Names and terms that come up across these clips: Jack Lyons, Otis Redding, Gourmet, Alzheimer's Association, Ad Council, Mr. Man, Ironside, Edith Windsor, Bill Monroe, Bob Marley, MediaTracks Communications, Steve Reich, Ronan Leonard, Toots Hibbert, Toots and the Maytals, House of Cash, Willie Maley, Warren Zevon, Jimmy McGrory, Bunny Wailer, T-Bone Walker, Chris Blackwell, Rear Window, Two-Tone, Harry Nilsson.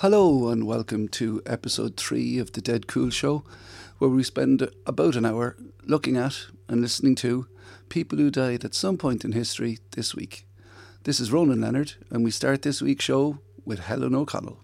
Hello and welcome to episode 3 of the Dead Cool Show, where we spend about an hour looking at and listening to people who died at some point in history this week. This is Ronan Leonard and we start this week's show with Helen O'Connell.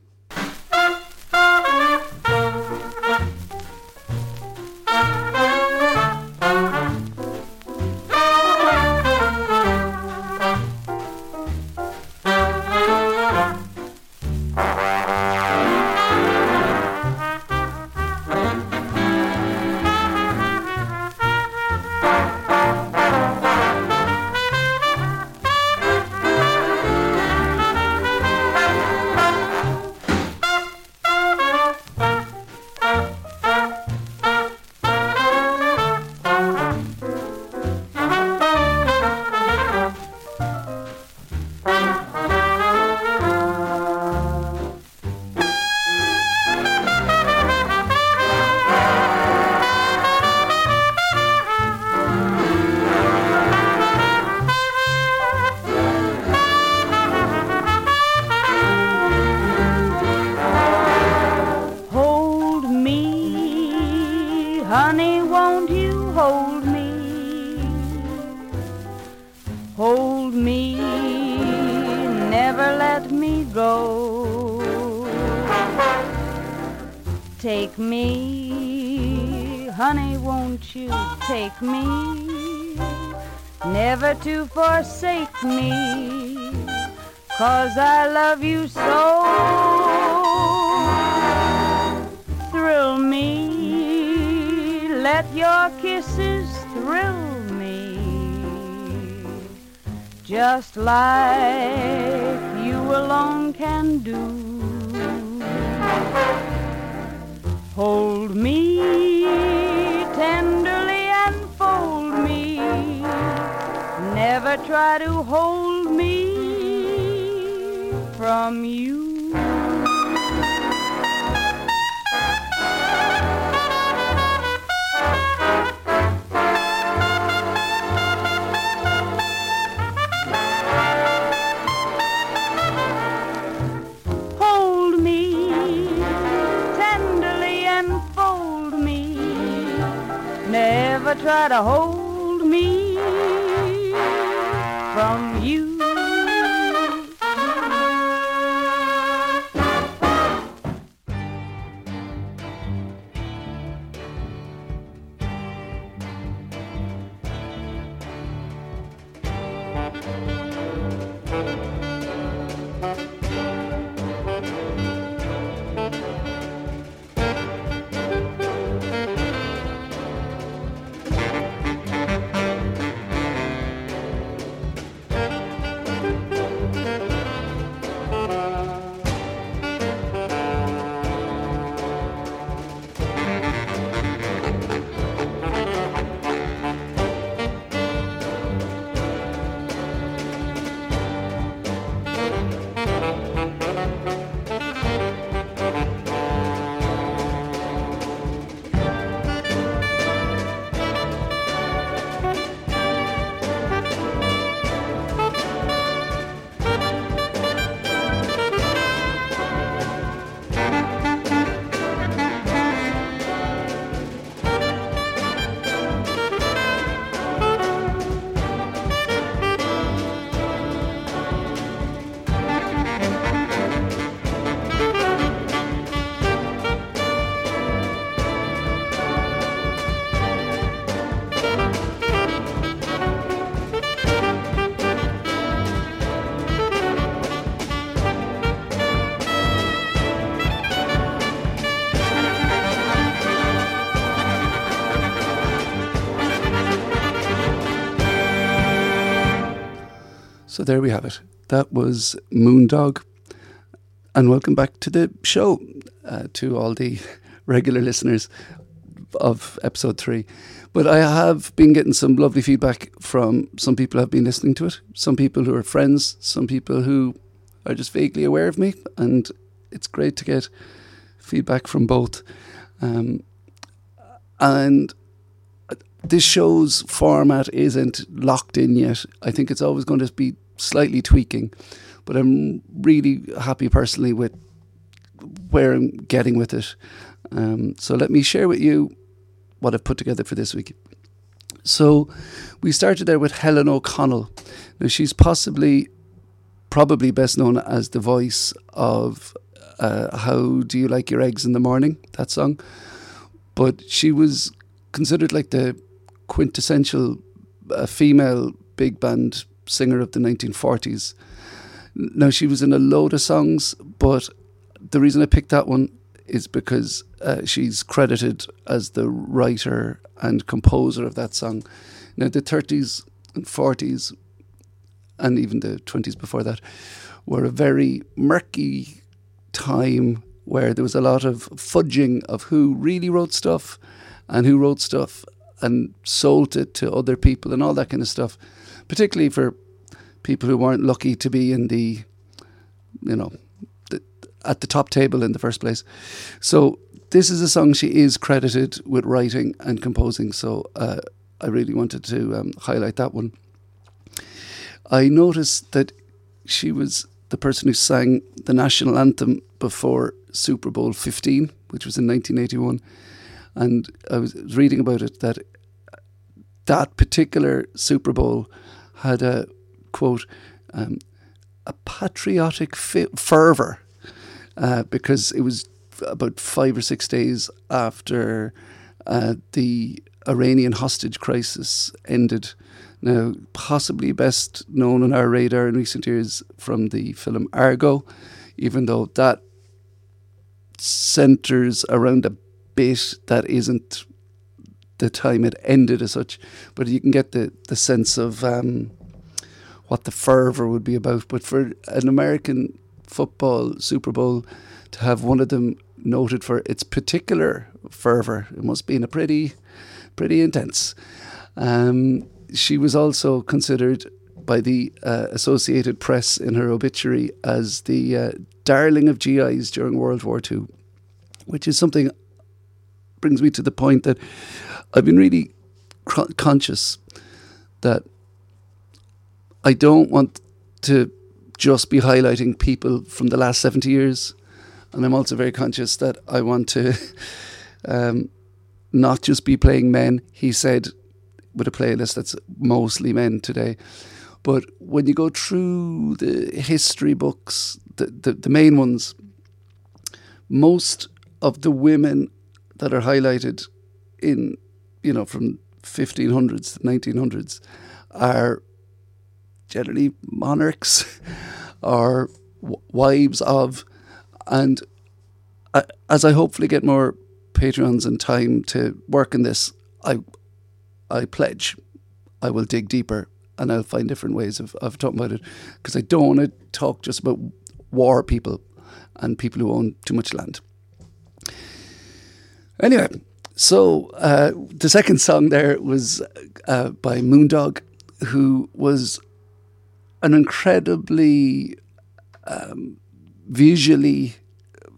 Try to hold me from you. So there we have it. That was Moondog. And welcome back to the show, to all the regular listeners of episode 3. But I have been getting some lovely feedback from some people who have been listening to it. Some people who are friends, some people who are just vaguely aware of me. And it's great to get feedback from both. And this show's format isn't locked in yet. I think it's always going to be slightly tweaking, but I'm really happy personally with where I'm getting with it. So let me share with you what I've put together for this week. So we started there with Helen O'Connell. Now she's probably best known as the voice of How Do You Like Your Eggs in the Morning, that song. But she was considered like the quintessential female big band singer of the 1940s. Now, she was in a load of songs, but the reason I picked that one is because she's credited as the writer and composer of that song. Now, the 30s and 40s, and even the 20s before that, were a very murky time where there was a lot of fudging of who really wrote stuff and who wrote stuff and sold it to other people and all that kind of stuff, particularly for people who weren't lucky to be in the, you know, at the top table in the first place. So this is a song she is credited with writing and composing, so I really wanted to highlight that one. I noticed that she was the person who sang the national anthem before Super Bowl 15, which was in 1981. And I was reading about it, that that particular Super Bowl had a, quote, a patriotic fervour, because it was about 5 or 6 days after the Iranian hostage crisis ended. Now, possibly best known on our radar in recent years from the film Argo, even though that centres around a bit that isn't the time it ended as such, but you can get the sense of what the fervour would be about. But for an American football Super Bowl to have one of them noted for its particular fervour, it must be in a pretty intense. She was also considered by the Associated Press in her obituary as the darling of GIs during World War II, which is something brings me to the point that I've been really conscious that I don't want to just be highlighting people from the last 70 years. And I'm also very conscious that I want to not just be playing men, he said, with a playlist that's mostly men today. But when you go through the history books, the main ones, most of the women that are highlighted in, you know, from 1500s to 1900s are generally monarchs or wives of, and as I hopefully get more Patreons in time to work in this, I pledge I will dig deeper and I'll find different ways of talking about it, because I don't want to talk just about war people and people who own too much land. Anyway, so the second song there was by Moondog, who was an incredibly visually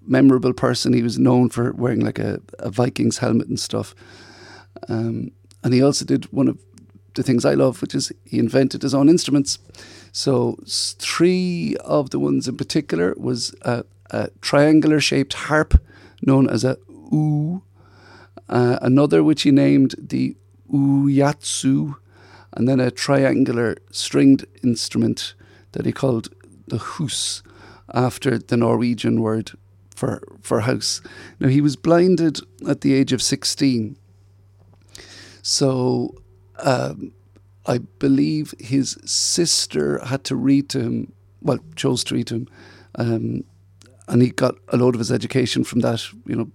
memorable person. He was known for wearing like a Viking's helmet and stuff. And he also did one of the things I love, which is he invented his own instruments. So three of the ones in particular was a triangular-shaped harp known as a oo. Another which he named the Uyatsu, and then a triangular stringed instrument that he called the hus, after the Norwegian word for house. Now, he was blinded at the age of 16. So I believe his sister had to read to him, well, chose to read to him, and he got a load of his education from that, you know,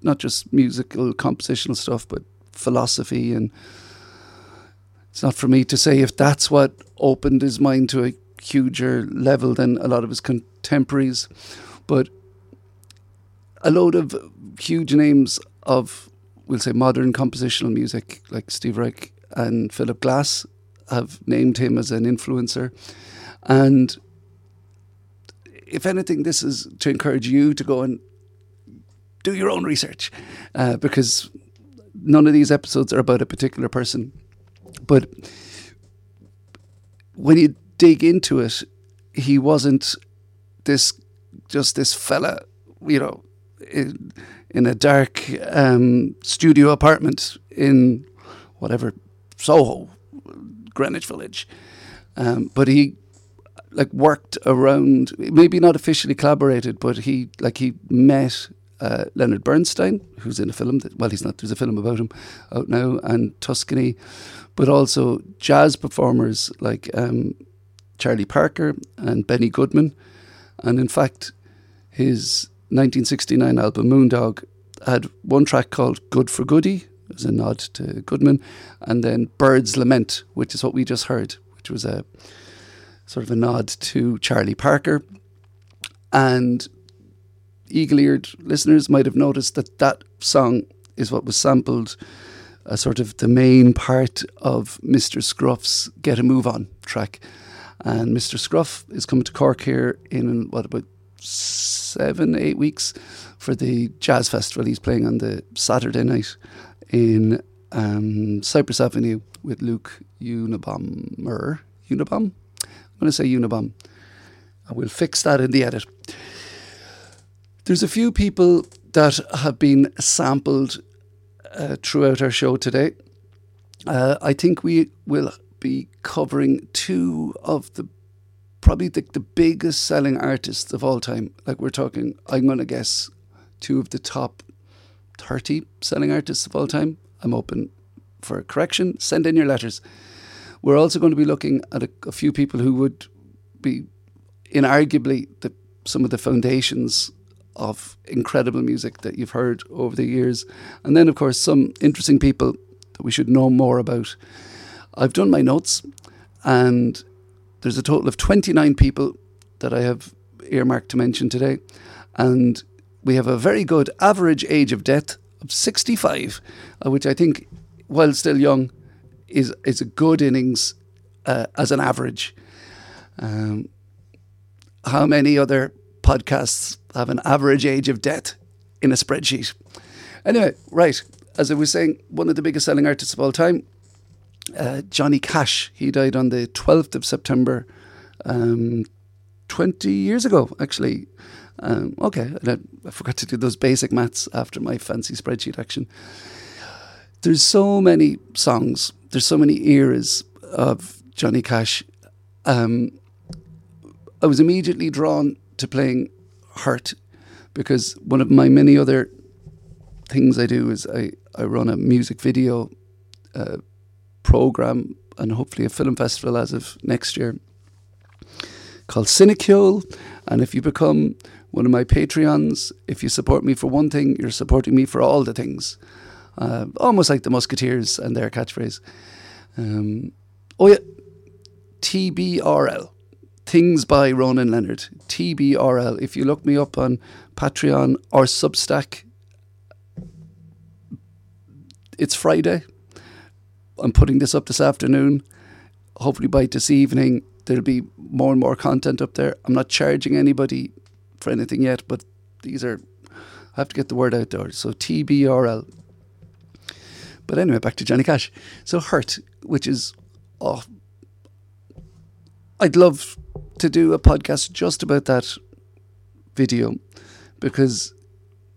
not just musical, compositional stuff, but philosophy. And it's not for me to say if that's what opened his mind to a huger level than a lot of his contemporaries, but a load of huge names of, we'll say, modern compositional music, like Steve Reich and Philip Glass, have named him as an influencer. And if anything, this is to encourage you to go and do your own research, because none of these episodes are about a particular person. But when you dig into it, he wasn't this fella you know, in a dark studio apartment in whatever, Soho, Greenwich Village. But he like worked around, maybe not officially collaborated, but he met Leonard Bernstein, who's in a film that, well, he's not, there's a film about him out now, and Tuscany, but also jazz performers like Charlie Parker and Benny Goodman. And in fact, his 1969 album Moondog had one track called Good for Goody, as a nod to Goodman, and then Bird's Lament, which is what we just heard, which was a sort of a nod to Charlie Parker. And eagle-eared listeners might have noticed that that song is what was sampled as sort of the main part of Mr. Scruff's Get a Move On track. And Mr. Scruff is coming to Cork here in, what, about 7-8 weeks for the Jazz Festival. He's playing on the Saturday night in Cypress Avenue with Luke Unabomber. Unabom? I'm going to say Unabom. I will fix that in the edit. There's a few people that have been sampled throughout our show today. I think we will be covering two of the probably the biggest selling artists of all time. Like we're talking, I'm going to guess, two of the top 30 selling artists of all time. I'm open for correction. Send in your letters. We're also going to be looking at a few people who would be inarguably some of the foundations of incredible music that you've heard over the years. And then, of course, some interesting people that we should know more about. I've done my notes, and there's a total of 29 people that I have earmarked to mention today. And we have a very good average age of death of 65, which I think, while still young, is a good innings as an average. How many other podcasts have an average age of death in a spreadsheet? Anyway, right, as I was saying, one of the biggest selling artists of all time, Johnny Cash. He died on the 12th of September 20 years ago, actually. Okay, I forgot to do those basic maths after my fancy spreadsheet action. There's so many songs, there's so many eras of Johnny Cash. I was immediately drawn to playing Hurt, because one of my many other things I do is I run a music video program, and hopefully a film festival as of next year, called Cinecule. And if you become one of my Patreons, if you support me for one thing, you're supporting me for all the things. Almost like the Musketeers and their catchphrase. Oh yeah, TBRL, Things by Ronan Leonard. TBRL. If you look me up on Patreon or Substack, it's Friday. I'm putting this up this afternoon. Hopefully by this evening, there'll be more and more content up there. I'm not charging anybody for anything yet, but these are, I have to get the word out there. So TBRL. But anyway, back to Johnny Cash. So Hurt, which is, oh, I'd love to do a podcast just about that video, because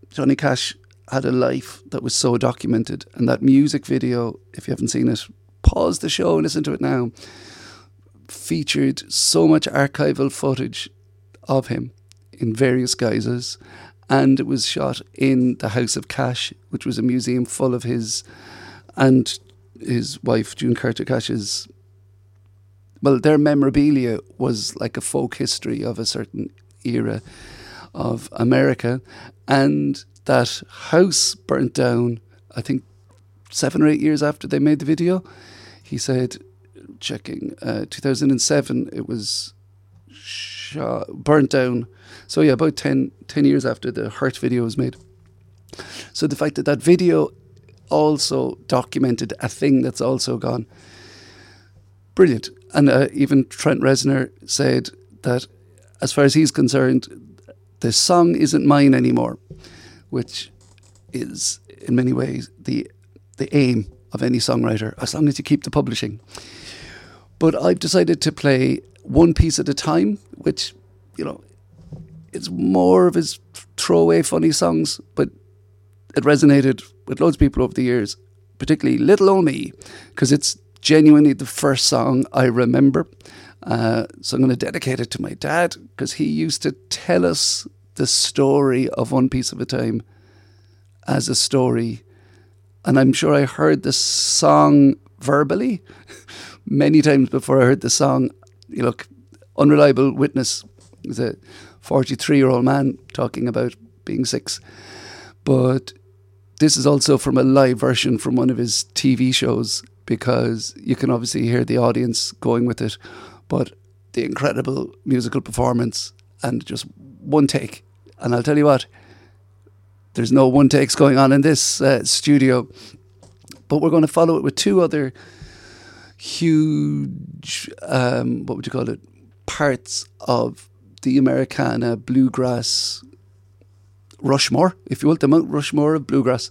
Johnny Cash had a life that was so documented. And that music video, if you haven't seen it, pause the show and listen to it now, featured so much archival footage of him in various guises. And it was shot in the House of Cash, which was a museum full of his and his wife, June Carter Cash's, well, their memorabilia was like a folk history of a certain era of America. And that house burnt down, I think, 7 or 8 years after they made the video. He said, checking, 2007, it was burnt down. So yeah, about 10 years after the Hurt video was made. So the fact that that video also documented a thing that's also gone, brilliant. And even Trent Reznor said that as far as he's concerned, the song isn't mine anymore, which is in many ways the aim of any songwriter, as long as you keep the publishing. But I've decided to play one piece at a time, which, you know, it's more of his throwaway funny songs, but it resonated with loads of people over the years, particularly Little O' Me, because it's genuinely the first song I remember. So I'm going to dedicate it to my dad, because he used to tell us the story of One Piece of a Time as a story. And I'm sure I heard the song verbally many times before I heard the song. You look, unreliable witness is a 43-year-old man talking about being 6. But this is also from a live version from one of his TV shows, because you can obviously hear the audience going with it, but the incredible musical performance and just one take. And I'll tell you what, there's no one takes going on in this studio, but we're going to follow it with two other huge, what would you call it, parts of the Americana bluegrass Rushmore, if you will, the Mount Rushmore of bluegrass.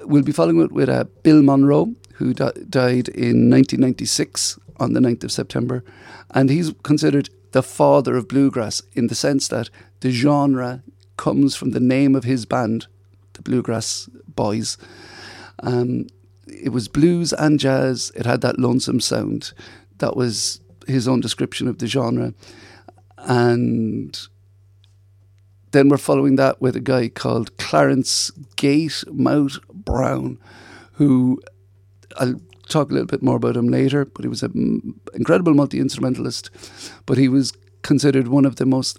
We'll be following it with Bill Monroe, who died in 1996 on the 9th of September. And he's considered the father of bluegrass, in the sense that the genre comes from the name of his band, the Bluegrass Boys. It was blues and jazz. It had that lonesome sound. That was his own description of the genre. And then we're following that with a guy called Clarence Gatemouth Brown, who I'll talk a little bit more about him later, but he was an incredible multi-instrumentalist. But he was considered one of the most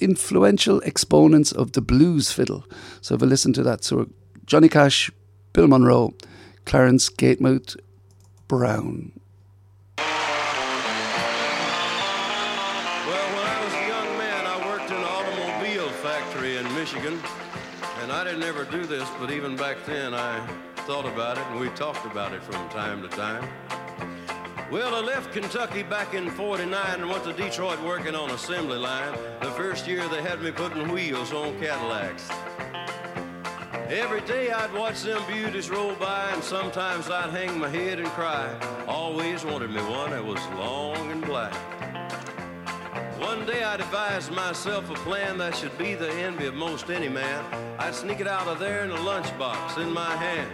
influential exponents of the blues fiddle. So have a listen to that. So Johnny Cash, Bill Monroe, Clarence Gatemouth Brown. Michigan, and I didn't ever do this, but even back then I thought about it, and we talked about it from time to time. Well, I left Kentucky back in 49 and went to Detroit working on assembly line. The first year they had me putting wheels on Cadillacs. Every day I'd watch them beauties roll by, and sometimes I'd hang my head and cry. Always wanted me one that was long and black. One day I devised myself a plan that should be the envy of most any man. I'd sneak it out of there in a lunchbox in my hand.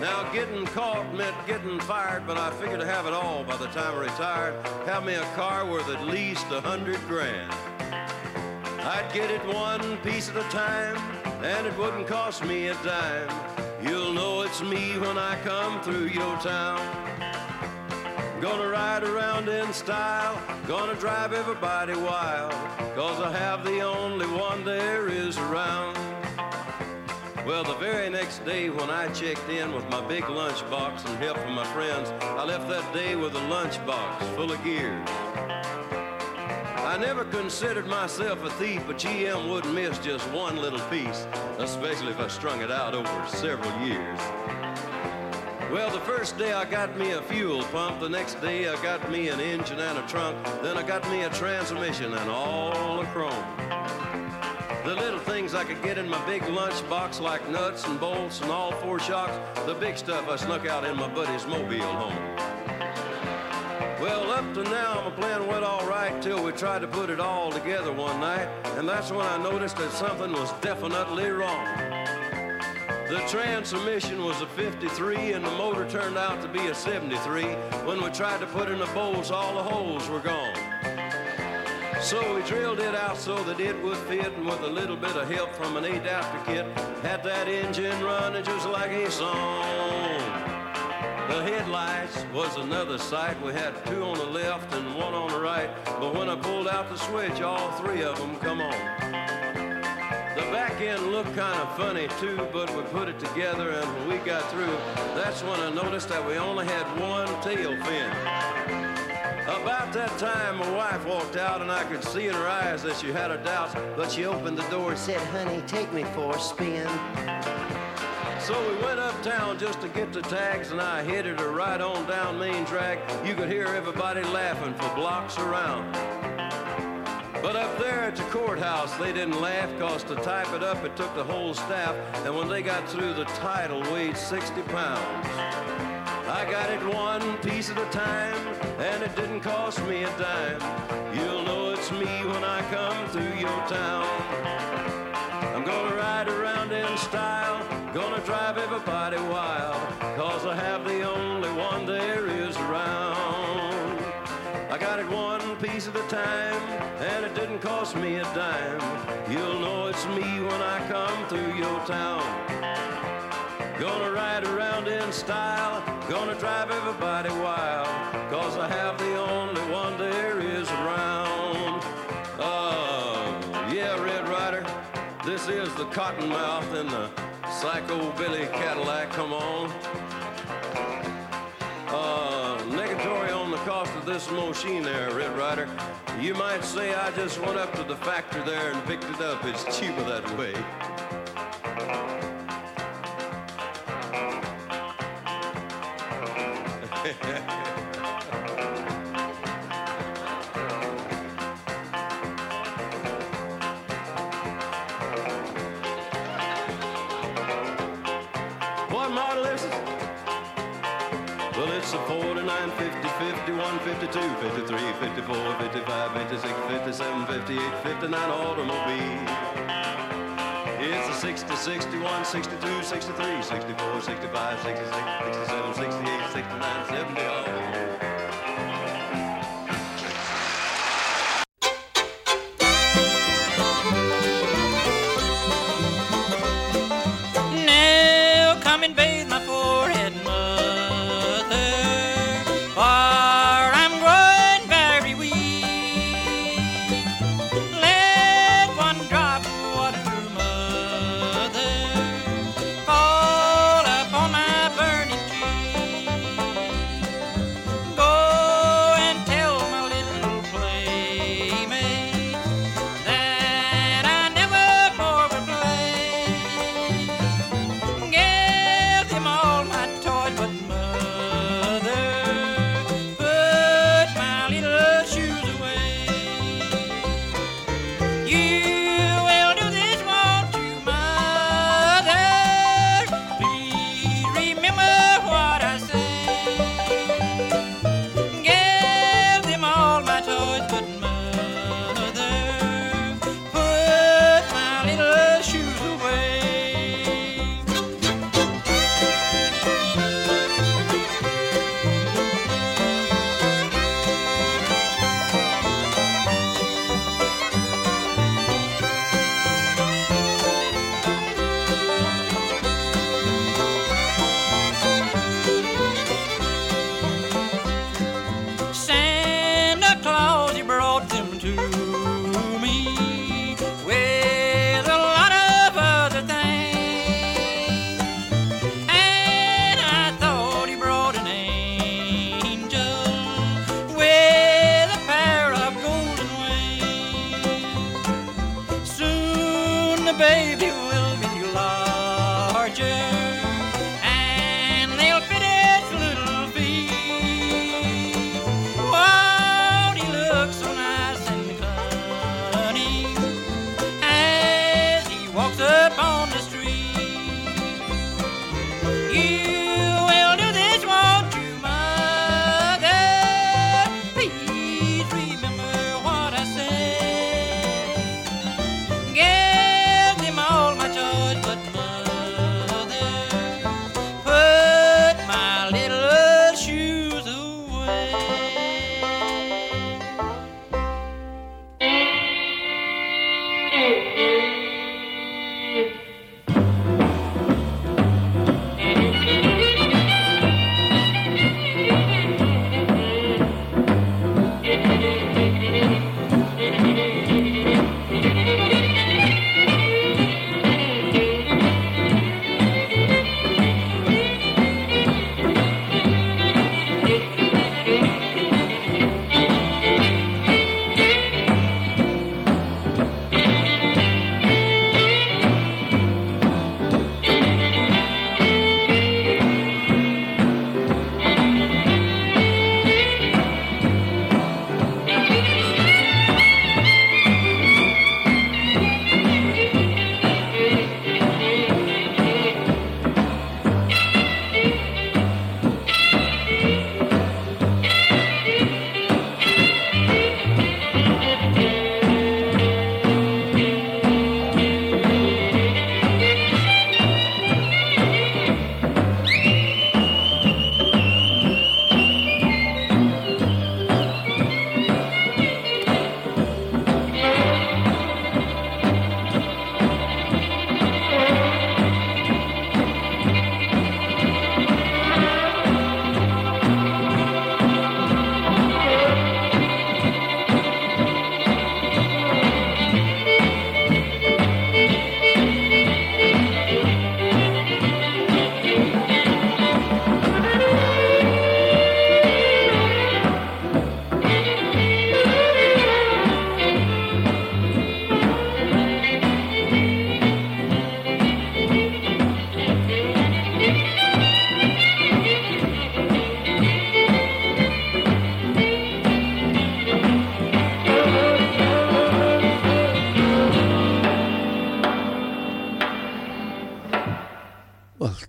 Now getting caught meant getting fired, but I figured to have it all by the time I retired. Have me a car worth at least $100,000. I'd get it one piece at a time, and it wouldn't cost me a dime. You'll know it's me when I come through your town. Gonna ride around in style, gonna drive everybody wild, 'cause I have the only one there is around. Well, the very next day when I checked in with my big lunchbox and help from my friends, I left that day with a lunchbox full of gears. I never considered myself a thief, but GM wouldn't miss just one little piece, especially if I strung it out over several years. Well, the first day I got me a fuel pump, the next day I got me an engine and a trunk, then I got me a transmission and all the chrome. The little things I could get in my big lunchbox, like nuts and bolts and all four shocks, the big stuff I snuck out in my buddy's mobile home. Well, up to now my plan went all right till we tried to put it all together one night, and that's when I noticed that something was definitely wrong. The transmission was a 53 and the motor turned out to be a 73. When we tried to put in the bolts, all the holes were gone. So we drilled it out so that it would fit, and with a little bit of help from an adapter kit, had that engine running just like a song. The headlights was another sight. We had two on the left and one on the right, but when I pulled out the switch, all three of them come on. The back end looked kind of funny too, but we put it together, and when we got through, that's when I noticed that we only had one tail fin. About that time, my wife walked out, and I could see in her eyes that she had her doubts, but she opened the door and said, "Honey, take me for a spin." So we went uptown just to get the tags, and I headed her right on down Main Drag. You could hear everybody laughing for blocks around. But up there at the courthouse, they didn't laugh, 'cause to type it up, it took the whole staff. And when they got through, the title weighed 60 pounds. I got it one piece at a time, and it didn't cost me a dime. You'll know it's miss me when I come through your town. I'm gonna ride around in style, gonna drive everybody wild, 'cause I have the only one there is around. I got it one piece at a time, and it didn't cost me a dime. You'll know it's me when I come through your town. Gonna ride around in style, gonna drive everybody wild, 'cause I have the only one there is around. Yeah, Red Rider, this is the Cottonmouth and the Psycho Billy Cadillac, come on. Negatory on the cost of this machine there, Red Rider. You might say I just went up to the factory there and picked it up. It's cheaper that way. What model is it? Well, it's a 49, 50, 51, 52, 53, 54, 55, 56, 57, 58, 59 automobile. It's a 60, 61, 62, 63, 64, 65, 66, 67, 68, 69, 70, all over.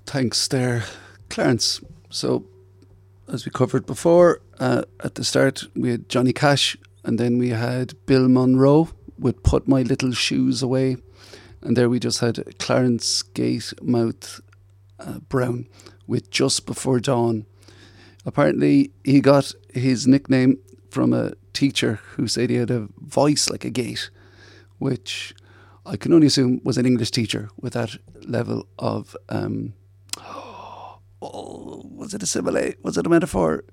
thanks there, Clarence. So, as we covered before, at the start we had Johnny Cash, and then we had Bill Monroe with Put My Little Shoes Away, and there we just had Clarence Gatemouth Brown with Just Before Dawn. Apparently he got his nickname from a teacher who said he had a voice like a gate, which I can only assume was an English teacher with that level of was it a simile? Was it a metaphor?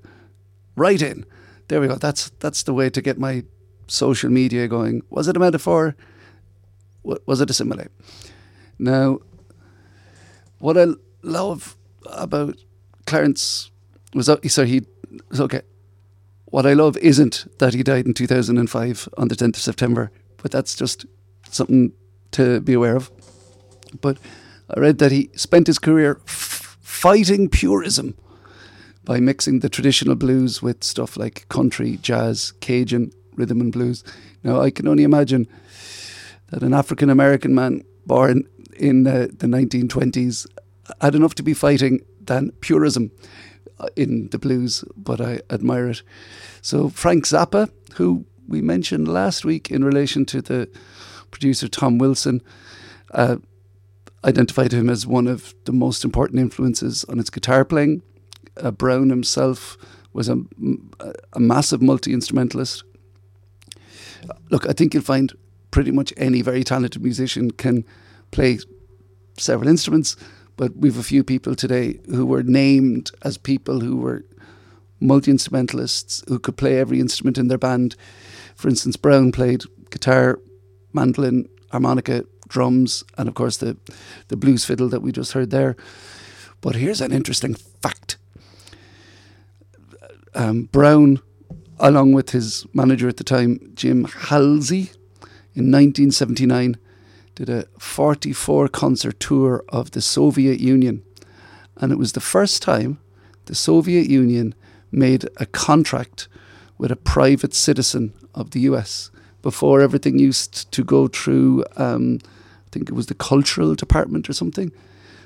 Right in. There we go. That's the way to get my social media going. Was it a metaphor? Was it a simile? Now, what I love about Clarence was what I love isn't that he died in 2005 on the 10th of September, but that's just something to be aware of. But I read that he spent his career fighting purism by mixing the traditional blues with stuff like country, jazz, Cajun, rhythm and blues. Now, I can only imagine that an African-American man born in the 1920s had enough to be fighting than purism in the blues, but I admire it. So Frank Zappa, who we mentioned last week in relation to the producer Tom Wilson, identified him as one of the most important influences on his guitar playing. Brown himself was a massive multi-instrumentalist. Look, I think you'll find pretty much any very talented musician can play several instruments, but we've a few people today who were named as people who were multi-instrumentalists, who could play every instrument in their band. For instance, Brown played guitar, mandolin, harmonica, drums, and of course the blues fiddle that we just heard there. But here's an interesting fact. Brown, along with his manager at the time, Jim Halsey, in 1979, did a 44-concert tour of the Soviet Union. And it was the first time the Soviet Union made a contract with a private citizen of the US. Before, everything used to go through, I think it was the cultural department or something.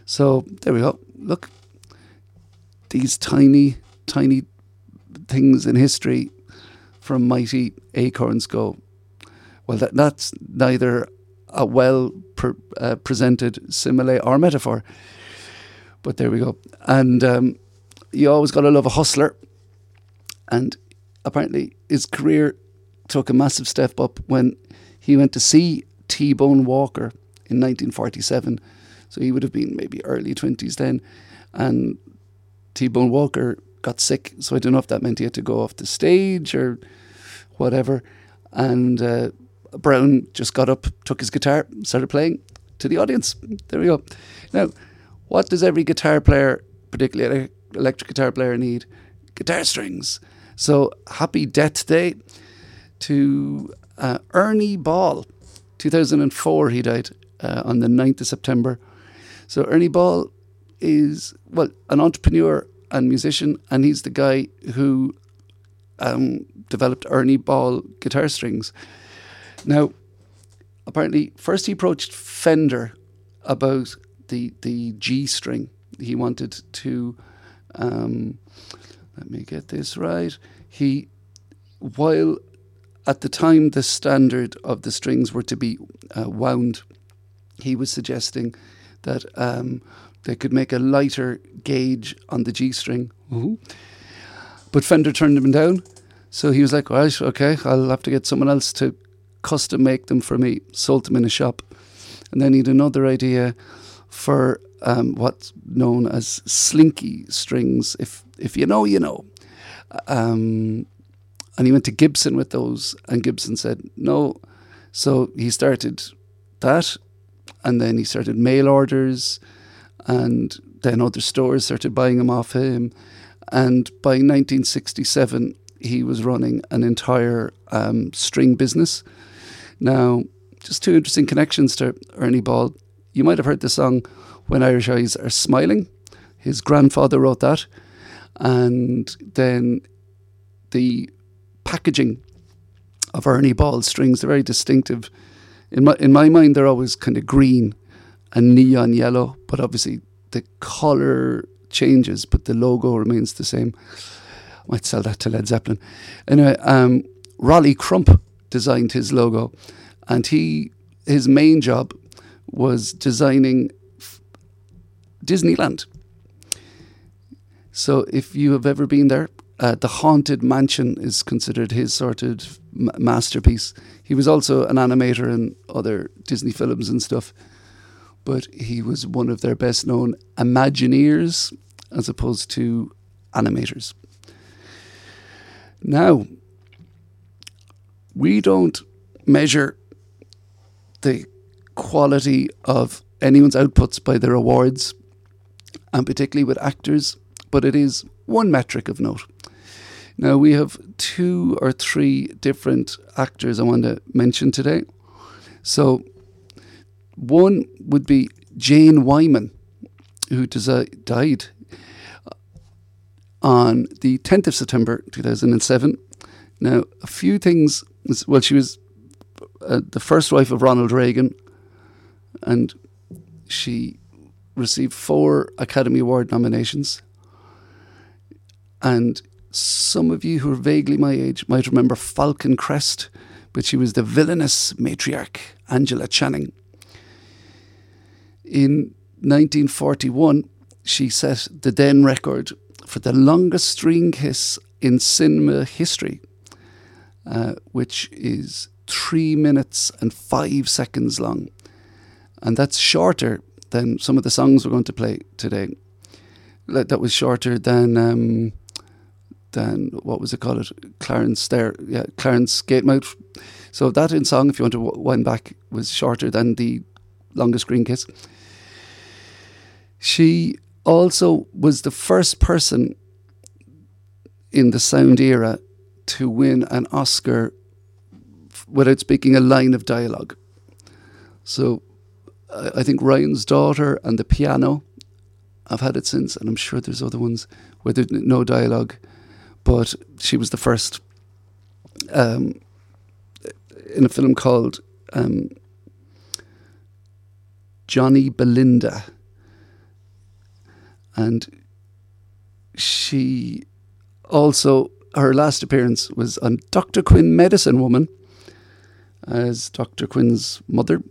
So there we go. Look, these tiny, tiny things in history from mighty acorns go. Well, that's neither a well-presented simile or metaphor. But there we go. And you always got to love a hustler. And apparently his career took a massive step up when he went to see T-Bone Walker in 1947. So he would have been maybe early 20s then. And T-Bone Walker got sick. So I don't know if that meant he had to go off the stage or whatever. And Brown just got up, took his guitar, started playing to the audience. There we go. Now, what does every guitar player, particularly electric guitar player, need? Guitar strings. So happy Death Day to Ernie Ball. 2004 he died on the 9th of September. So Ernie Ball is, well, an entrepreneur and musician, and he's the guy who developed Ernie Ball guitar strings. Now, apparently, first he approached Fender about the G string. He wanted to, let me get this right. He, while at the time the standard of the strings were to be wound, he was suggesting that they could make a lighter gauge on the G string. Ooh. But Fender turned him down. So he was like, right, okay, I'll have to get someone else to custom make them for me. Sold them in a shop. And then he had another idea for what's known as slinky strings. If you know, you know. And he went to Gibson with those, and Gibson said no. So he started that, and then he started mail orders, and then other stores started buying them off him. And by 1967, he was running an entire string business. Now, just two interesting connections to Ernie Ball. You might have heard the song When Irish Eyes Are Smiling. His grandfather wrote that. And then the packaging of Ernie Ball strings, they're very distinctive. In my mind, they're always kind of green and neon yellow, but obviously the colour changes, but the logo remains the same. I might sell that to Led Zeppelin. Anyway, Rolly Crump designed his logo, and his main job was designing Disneyland. So if you have ever been there, the Haunted Mansion is considered his sort of masterpiece. He was also an animator in other Disney films and stuff, but he was one of their best known Imagineers as opposed to animators. Now, we don't measure the quality of anyone's outputs by their awards, and particularly with actors, but it is one metric of note. Now, we have two or three different actors I want to mention today. So, one would be Jane Wyman, who died on the 10th of September 2007. Now, a few things. Well, she was the first wife of Ronald Reagan, and she received 4 Academy Award nominations. And some of you who are vaguely my age might remember Falcon Crest, but she was the villainous matriarch, Angela Channing. In 1941, she set the then record for the longest string kiss in cinema history, which is 3 minutes and 5 seconds long. And that's shorter than some of the songs we're going to play today. That was shorter than what was it called? Clarence Gatemouth. So that in song, if you want to wind back, was shorter than the longest green kiss. She also was the first person in the sound era to win an Oscar without speaking a line of dialogue. So I think Ryan's Daughter and The Piano, I've had it since, and I'm sure there's other ones where there's no dialogue, but she was the first in a film called Johnny Belinda. And she also, her last appearance was on Dr. Quinn Medicine Woman as Dr. Quinn's mother.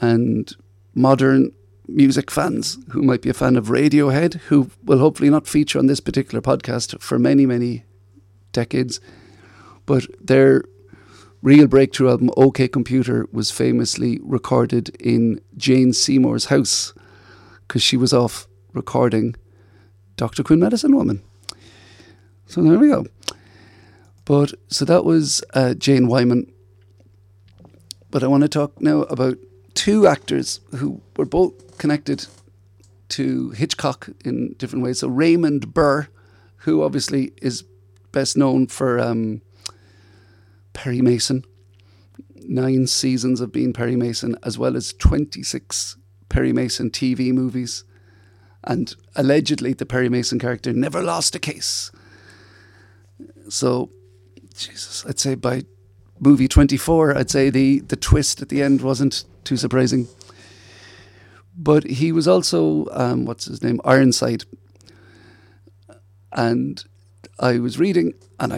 And modern music fans who might be a fan of Radiohead, who will hopefully not feature on this particular podcast for many, many decades, but their real breakthrough album, OK Computer, was famously recorded in Jane Seymour's house because she was off recording Dr. Quinn Medicine Woman. So there we go. But so that was Jane Wyman. But I want to talk now about two actors who were both connected to Hitchcock in different ways. So Raymond Burr, who obviously is best known for Perry Mason, 9 seasons of being Perry Mason, as well as 26 Perry Mason TV movies. And allegedly the Perry Mason character never lost a case. So, Jesus, I'd say by movie 24, I'd say the twist at the end wasn't too surprising. But he was also, Ironside. And I was reading a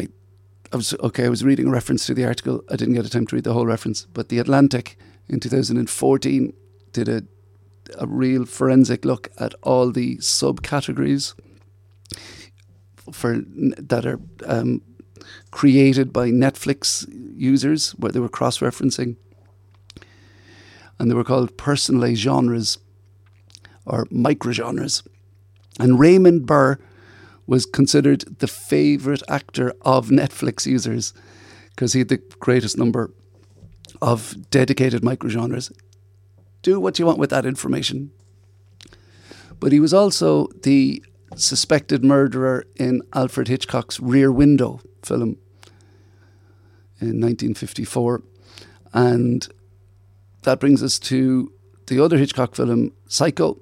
reference to the article. I didn't get a time to read the whole reference, but The Atlantic in 2014 did a real forensic look at all the subcategories that are created by Netflix users, where they were cross-referencing, and they were called personalized genres or microgenres. And Raymond Burr was considered the favourite actor of Netflix users because he had the greatest number of dedicated microgenres. Do what you want with that information. But he was also the suspected murderer in Alfred Hitchcock's Rear Window film in 1954. And that brings us to the other Hitchcock film, Psycho.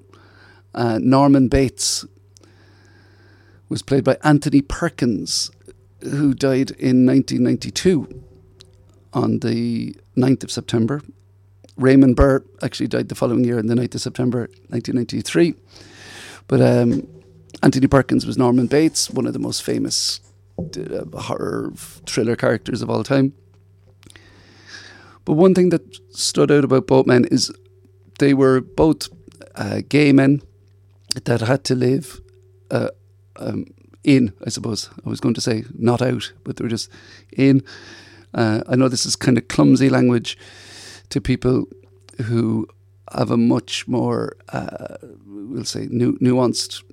Norman Bates was played by Anthony Perkins, who died in 1992 on the 9th of September. Raymond Burr actually died the following year on the 9th of September 1993. But Anthony Perkins was Norman Bates, one of the most famous horror thriller characters of all time. But one thing that stood out about both men is they were both gay men that had to live in, I suppose. I was going to say not out, but they were just in. I know this is kind of clumsy language to people who have a much more, we'll say, nuanced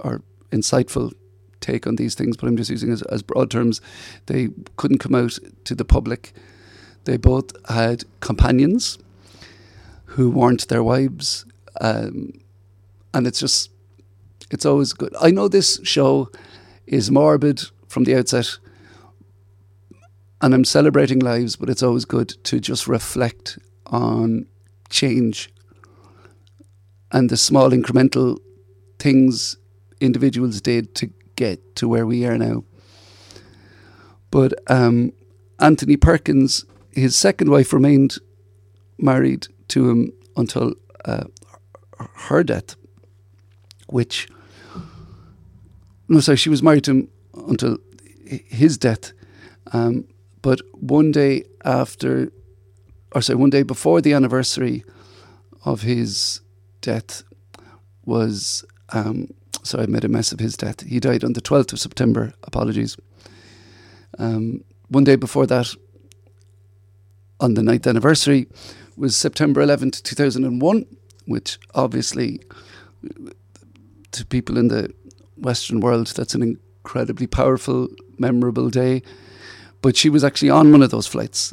or insightful take on these things, but I'm just using it as broad terms. They couldn't come out to the public. They both had companions who weren't their wives. And it's just, it's always good. I know this show is morbid from the outset, and I'm celebrating lives, but it's always good to just reflect on change and the small incremental things individuals did to get to where we are now. But Anthony Perkins, his second wife, remained married to him until her death, which... No, sorry, she was married to him until his death. But one day before the anniversary of his death was... I made a mess of his death. He died on the 12th of September. Apologies. One day before that, on the 9th anniversary, was September 11th, 2001, which obviously to people in the Western world, that's an incredibly powerful, memorable day. But she was actually on one of those flights,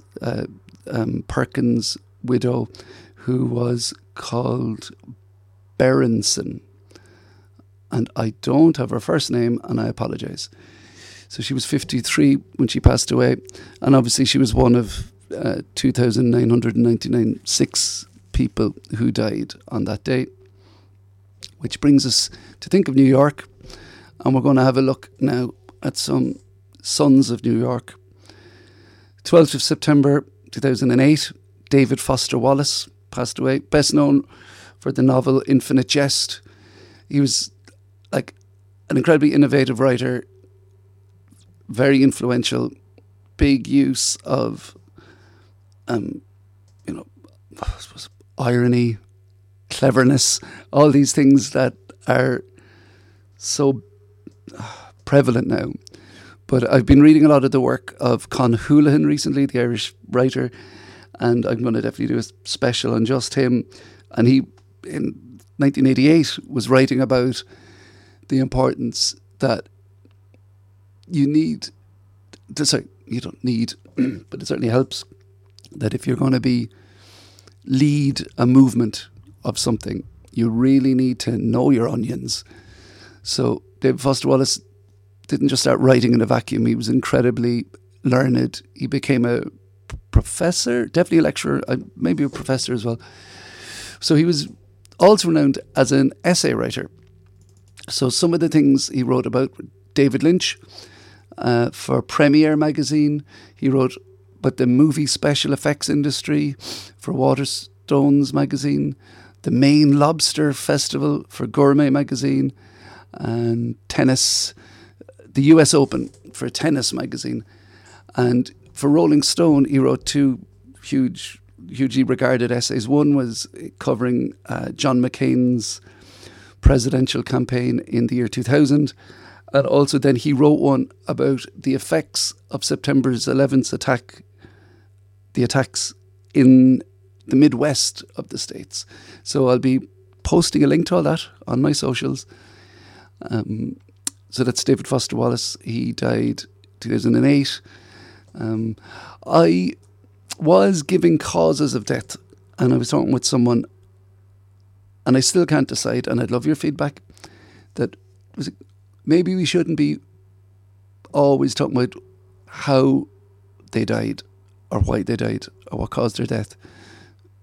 Perkins' widow, who was called Berenson. And I don't have her first name, and I apologise. So she was 53 when she passed away. And obviously she was one of 2,999 people who died on that day. Which brings us to think of New York. And we're going to have a look now at some sons of New York. 12th of September 2008, David Foster Wallace passed away. Best known for the novel Infinite Jest. He was like an incredibly innovative writer, very influential, big use of, I suppose irony, cleverness, all these things that are so prevalent now. But I've been reading a lot of the work of Con Hoolahan recently, the Irish writer, and I'm going to definitely do a special on just him. And he, in 1988, was writing about the importance that but it certainly helps that if you're going to lead a movement of something, you really need to know your onions. So David Foster Wallace didn't just start writing in a vacuum. He was incredibly learned. He became a professor, definitely a lecturer, maybe a professor as well. So he was also renowned as an essay writer. So some of the things he wrote about David Lynch for Premiere magazine. He wrote about the movie special effects industry for Waterstones magazine, the Maine Lobster Festival for Gourmet magazine, and tennis, the US Open for Tennis magazine. And for Rolling Stone, he wrote two hugely regarded essays. One was covering John McCain's presidential campaign in the year 2000, and also then he wrote one about the effects of September 11th attacks in the Midwest of the States. So I'll be posting a link to all that on my socials. So that's David Foster Wallace. He died 2008. I was giving causes of death, and I was talking with someone, and I still can't decide, and I'd love your feedback, that maybe we shouldn't be always talking about how they died or why they died or what caused their death,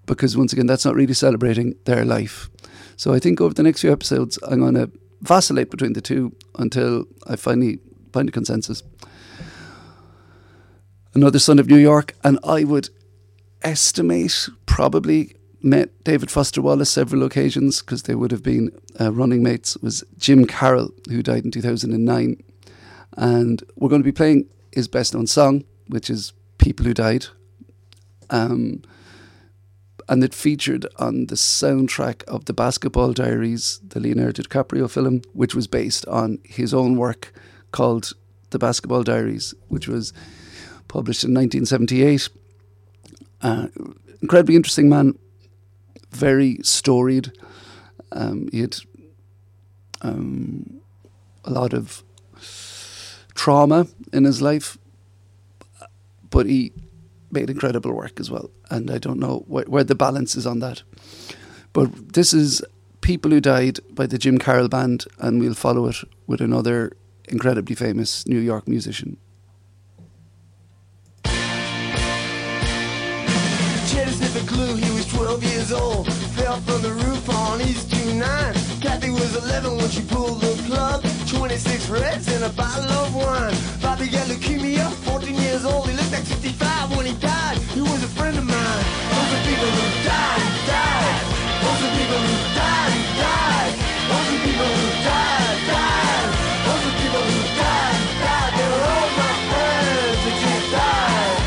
because once again, that's not really celebrating their life. So I think over the next few episodes, I'm going to vacillate between the two until I finally find a consensus. Another son of New York, and I would estimate probably met David Foster Wallace several occasions because they would have been running mates, was Jim Carroll, who died in 2009. And we're going to be playing his best known song, which is People Who Died. And it featured on the soundtrack of the Basketball Diaries, the Leonardo DiCaprio film, which was based on his own work called The Basketball Diaries, which was published in 1978. Incredibly interesting man, very storied. He had a lot of trauma in his life, but he made incredible work as well. And I don't know where the balance is on that. But this is People Who Died by the Jim Carroll Band, and we'll follow it with another incredibly famous New York musician. Glue, he was 12 years old, fell from the roof on East 29. Kathy was 11 when she pulled the plug, 26 reds and a bottle of wine. Bobby got leukemia, 14 years old, he looked like 65 when he died. He was a friend of mine. Those are people who died, died. Those are people who died, died. Those are people who died, died. Those are people who died, died. They were all my friends that you died.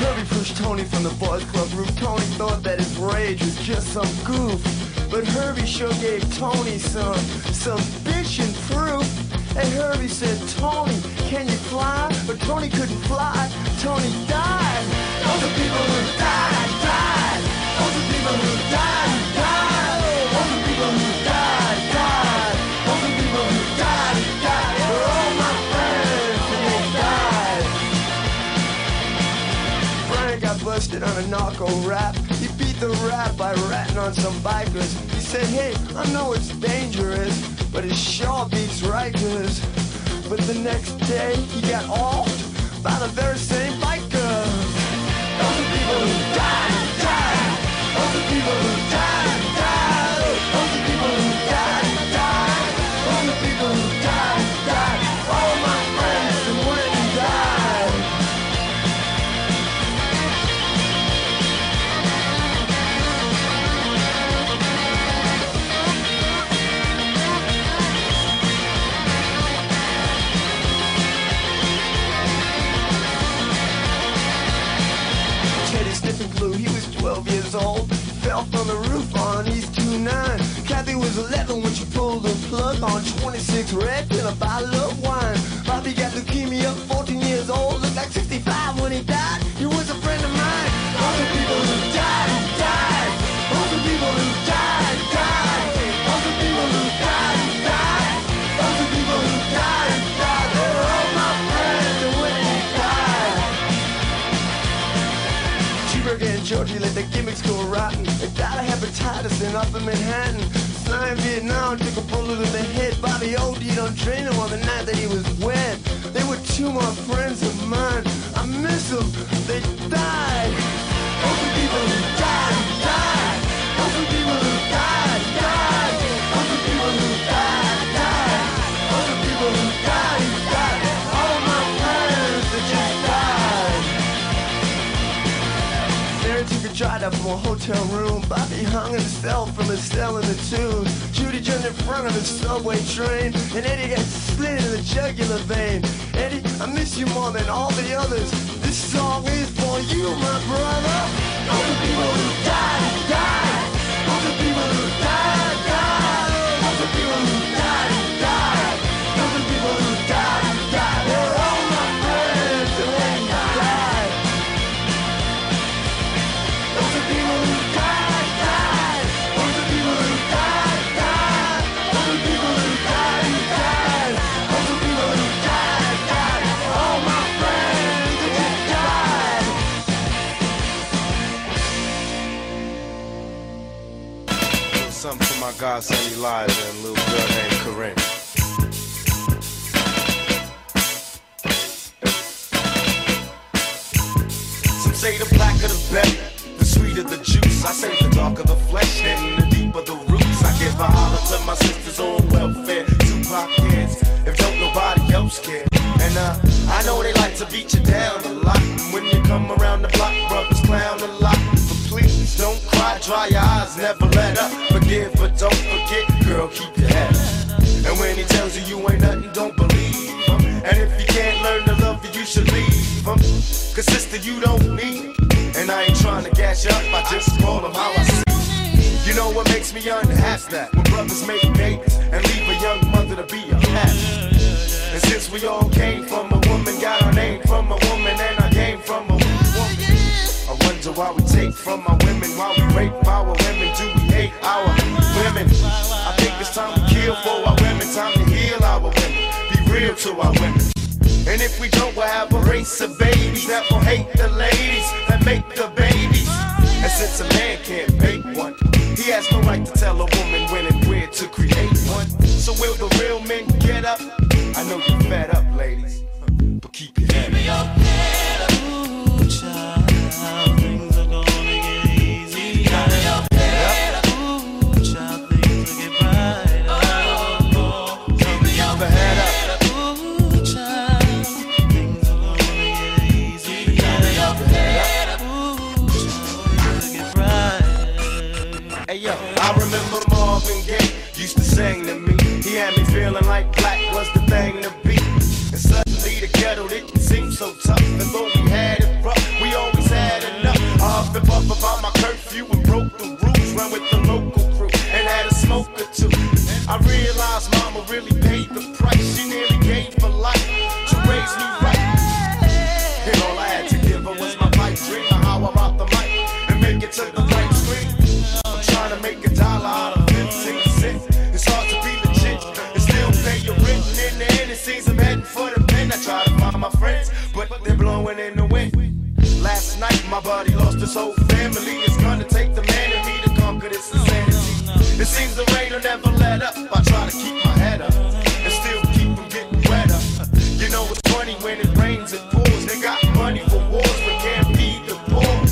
Kirby pushed Tony from the boys' club roof. Tony thought that his rage was just some goof, but Herbie sure gave Tony some bitchin' proof. And Herbie said, Tony, can you fly? But Tony couldn't fly, Tony died. Those are people who died, died. Those are people who died, died. Those are people who died, died. Those are people who died, died. They're all my friends and they died. Brian got busted on a narco rap. He beat the rap by ratting on some bikers. He said, hey, I know it's dangerous, but it sure beats Rikers. But the next day he got offed by the very same bikers. Those are people who died, died. Those are people who died, died. Those are people who died, died. Those are people who died, died. All my friends and went and died. He was 12 years old, fell from the roof on East 29. Kathy was 11 when she pulled the plug on 26 red and a bottle of wine. Bobby got leukemia, 14 years old, looked like 65 when he died. He was a friend of mine. All the people who died, died. All the people who died, died. All the people who died, died. All the people who died, died. They're all my friends that went and died. And Georgie let the gimmicks go rotten. They died of hepatitis in Upper Manhattan. Sly in Vietnam took a bullet in the head. Bobby OD'd on Drano on the night that he was wed. They were two more friends of mine. I miss them. They died. Those are people who died, died. Those are people who died, died. Those are people who died, died. Those are people who died, died. All my friends that just died. Mary took a drive up from a hotel room. Bobby hung himself from a cell in the tube. Judy jumped in front of a subway train, and Eddie got split in the jugular vein. Eddie, I miss you more than all the others. This song is for you, my brother. All the people who died, died. All the people who died, died. All the people who died, died. All the people who died, died. They're all my friends and they died. Those are people who died, died. Those are people who died, died. Those are people who died, died. Those are people who died, died. All my friends that died. Something for my godson Elijah and a little girl named Corinne. Some say the blacker the better, the sweeter the juice. I say the darker the flesh and the deeper the roots. I give a holler to my sisters on welfare, Tupac kids, if don't nobody else care. And I know they like to beat you down a lot when you come around. dry your eyes, never let up. Forgive but don't forget, girl, keep your head up. And when he tells you you ain't nothing, don't believe him. And if you can't learn to love you, you should leave him. Cause sister, you don't need him. And I ain't trying to gas you up, I just call him how I see. You know what makes me unhappy? That when brothers make babies and leave a young mother to be a pastor. And since we all came from a woman, got our name from a woman, and our game from a woman, I wonder why we take from our women, why we rape our women, do we hate our women? I think it's time to kill for our women, time to heal our women, be real to our women. And if we don't, we'll have a race of babies that will hate the ladies that make the babies. And since a man can't make one, he has no right to tell a woman when and where to create one. So will the real men get up? I know you're fed up, ladies, but keep your head up. Ooh, child, things are gonna get easy. Keep your head up. Ooh, child, things will get brighter. Oh, oh, keep your head up. Ooh, child, things are gonna get easy. Keep your head up. Ooh, child, things will get brighter. Hey yo, I remember Marvin Gaye used to sing to me. He had me feeling like black was the thing to be. And suddenly the ghetto didn't seem so tough. And though we had it rough, we always had enough. I huffed and puffed about my curfew and broke the rules. Run with the local crew and had a smoke or two. I realized mama really paid the price. She nearly gave for life to raise me right. And all I had to give her was my pipe dream of how I rock the mic and make it to the right screen. I'm trying to make a dollar out of 15 cents. It's hard to be I'm heading for the pen. I try to find my friends, but they're blowing in the wind. Last night, my buddy lost his whole family. It's gonna take the man in me to conquer this insanity. It seems the rain will never let up. I try to keep my head up and still keep from getting wetter. You know it's funny when it rains and pours. They got money for wars, but can't feed the poor.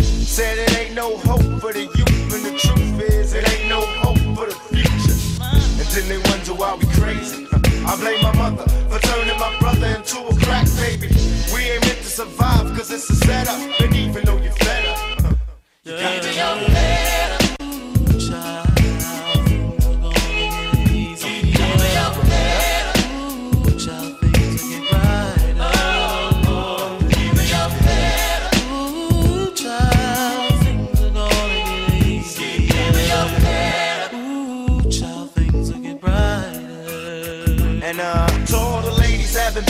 Said it ain't no hope for the youth, and the truth is it ain't no hope for the future. And then they wonder why we crazy. I blame my mother for turning my brother into a crack baby. We ain't meant to survive, cause it's a setup. And even though you're fed up, you gotta be your head up.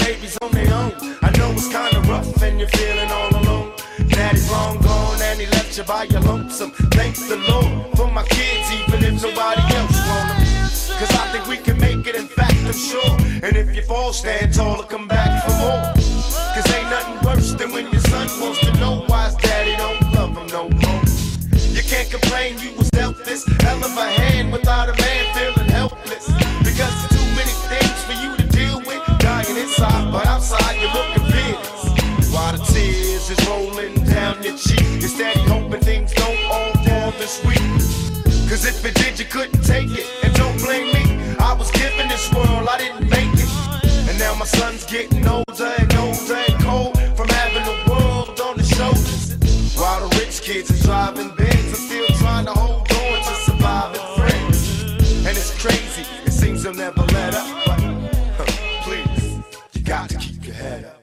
Babies on their own, I know it's kinda rough and you're feeling all alone. Daddy's long gone and he left you by your lonesome. Thank the Lord for my kids, even if nobody else wants them. Cause I think we can make it, in fact I'm sure. And if you fall, stand tall or come back for more. Cause ain't nothing worse than when your son wants to know why his daddy don't love him no more. You can't complain you was dealt this hell of a hand without a man feeling helpless. Because there's too many things for you to inside, but outside you look convinced. While the tears is rolling down your cheek, you're steady hoping things don't all fall this week. Cause if it did, you couldn't take it. And don't blame me, I was given this world, I didn't make it. And now my son's getting older and older and cold from having the world on his shoulders. While the rich kids are driving Benz and still trying to hold on to surviving friends. And it's crazy, it seems they'll never let up. Got to keep your head up.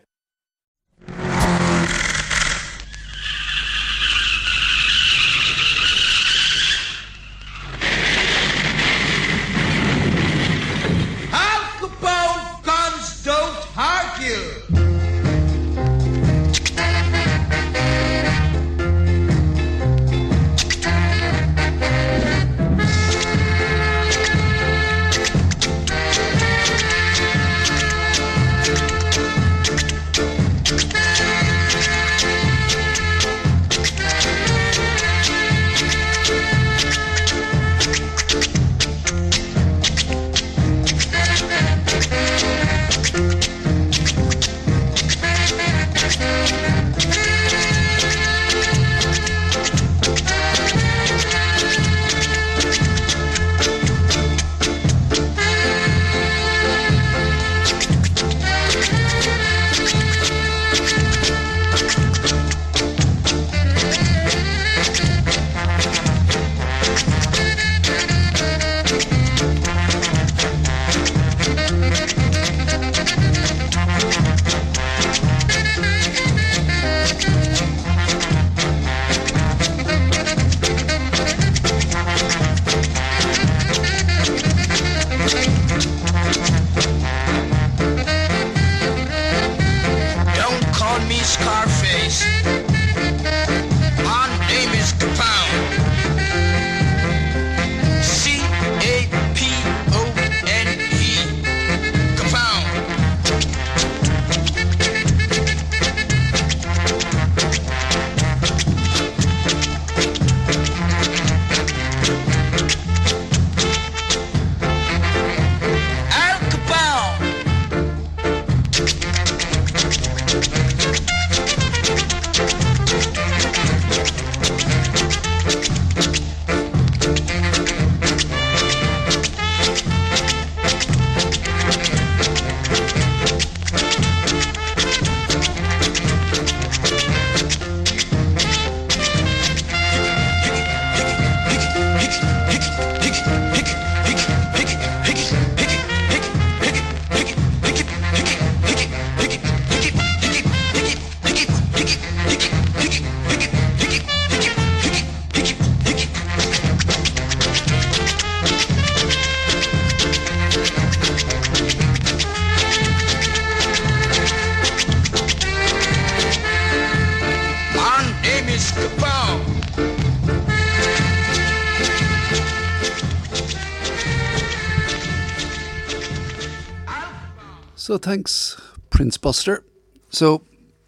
So thanks, Prince Buster. So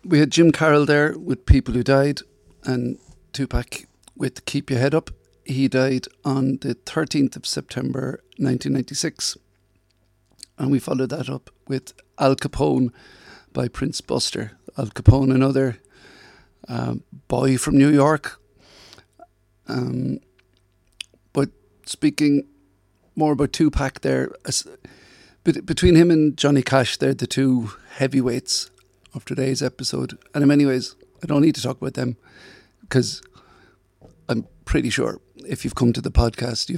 we had Jim Carroll there with People Who Died and Tupac with Keep Your Head Up. He died on the 13th of September 1996. And we followed that up with Al Capone by Prince Buster. Al Capone, another boy from New York. But speaking more about Tupac there, between him and Johnny Cash, they're the two heavyweights of today's episode. And in many ways, I don't need to talk about them because I'm pretty sure if you've come to the podcast,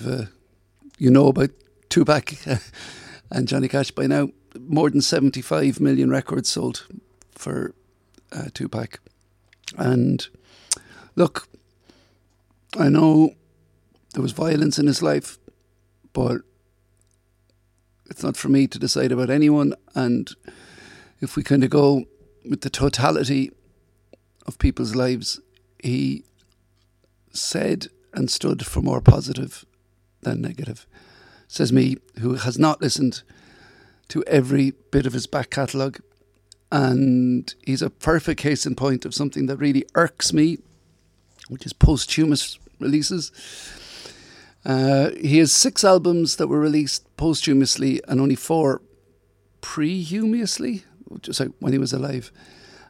you know about Tupac and Johnny Cash by now. More than 75 million records sold for Tupac. And look, I know there was violence in his life, but it's not for me to decide about anyone. And if we kind of go with the totality of people's lives, he said and stood for more positive than negative. Says me, who has not listened to every bit of his back catalogue. And he's a perfect case in point of something that really irks me, which is posthumous releases. He has 6 albums that were released posthumously and only 4 prehumously, just like when he was alive.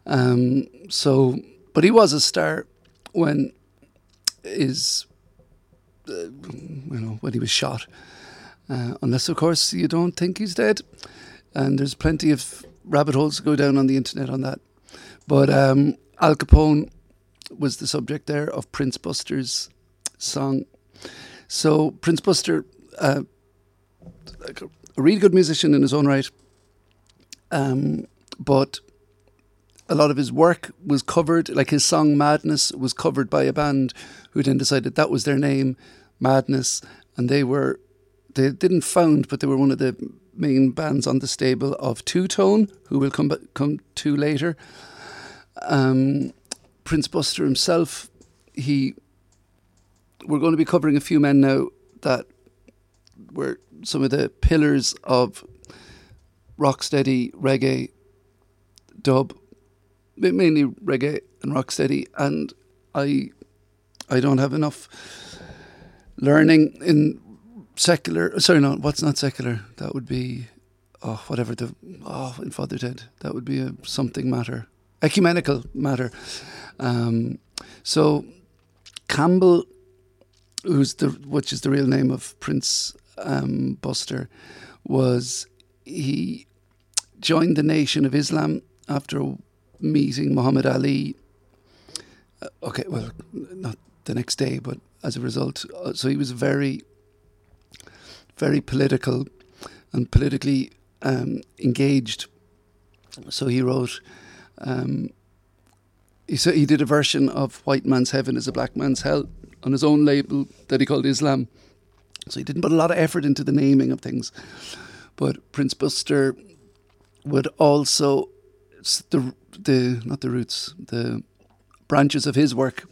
But he was a star when he was shot. Unless, of course, you don't think he's dead. And there's plenty of rabbit holes to go down on the internet on that. But Al Capone was the subject there of Prince Buster's song. So Prince Buster, a really good musician in his own right, but a lot of his work was covered, like his song Madness was covered by a band who then decided that was their name, Madness, and they didn't found, but they were one of the main bands on the stable of Two-Tone, who we'll come to later. Prince Buster himself, we're going to be covering a few men now that were some of the pillars of rocksteady, reggae, dub, mainly reggae and rocksteady. And I don't have enough learning in secular. Sorry, no, what's not secular? That would be in Father Ted. That would be a something matter, ecumenical matter. So Campbell, which is the real name of Prince Buster, he joined the Nation of Islam after meeting Muhammad Ali. Not the next day, but as a result. So he was very, very political and politically engaged. So he wrote... he did a version of White Man's Heaven is a Black Man's Hell on his own label that he called Islam. So he didn't put a lot of effort into the naming of things. But Prince Buster would also... The branches of his work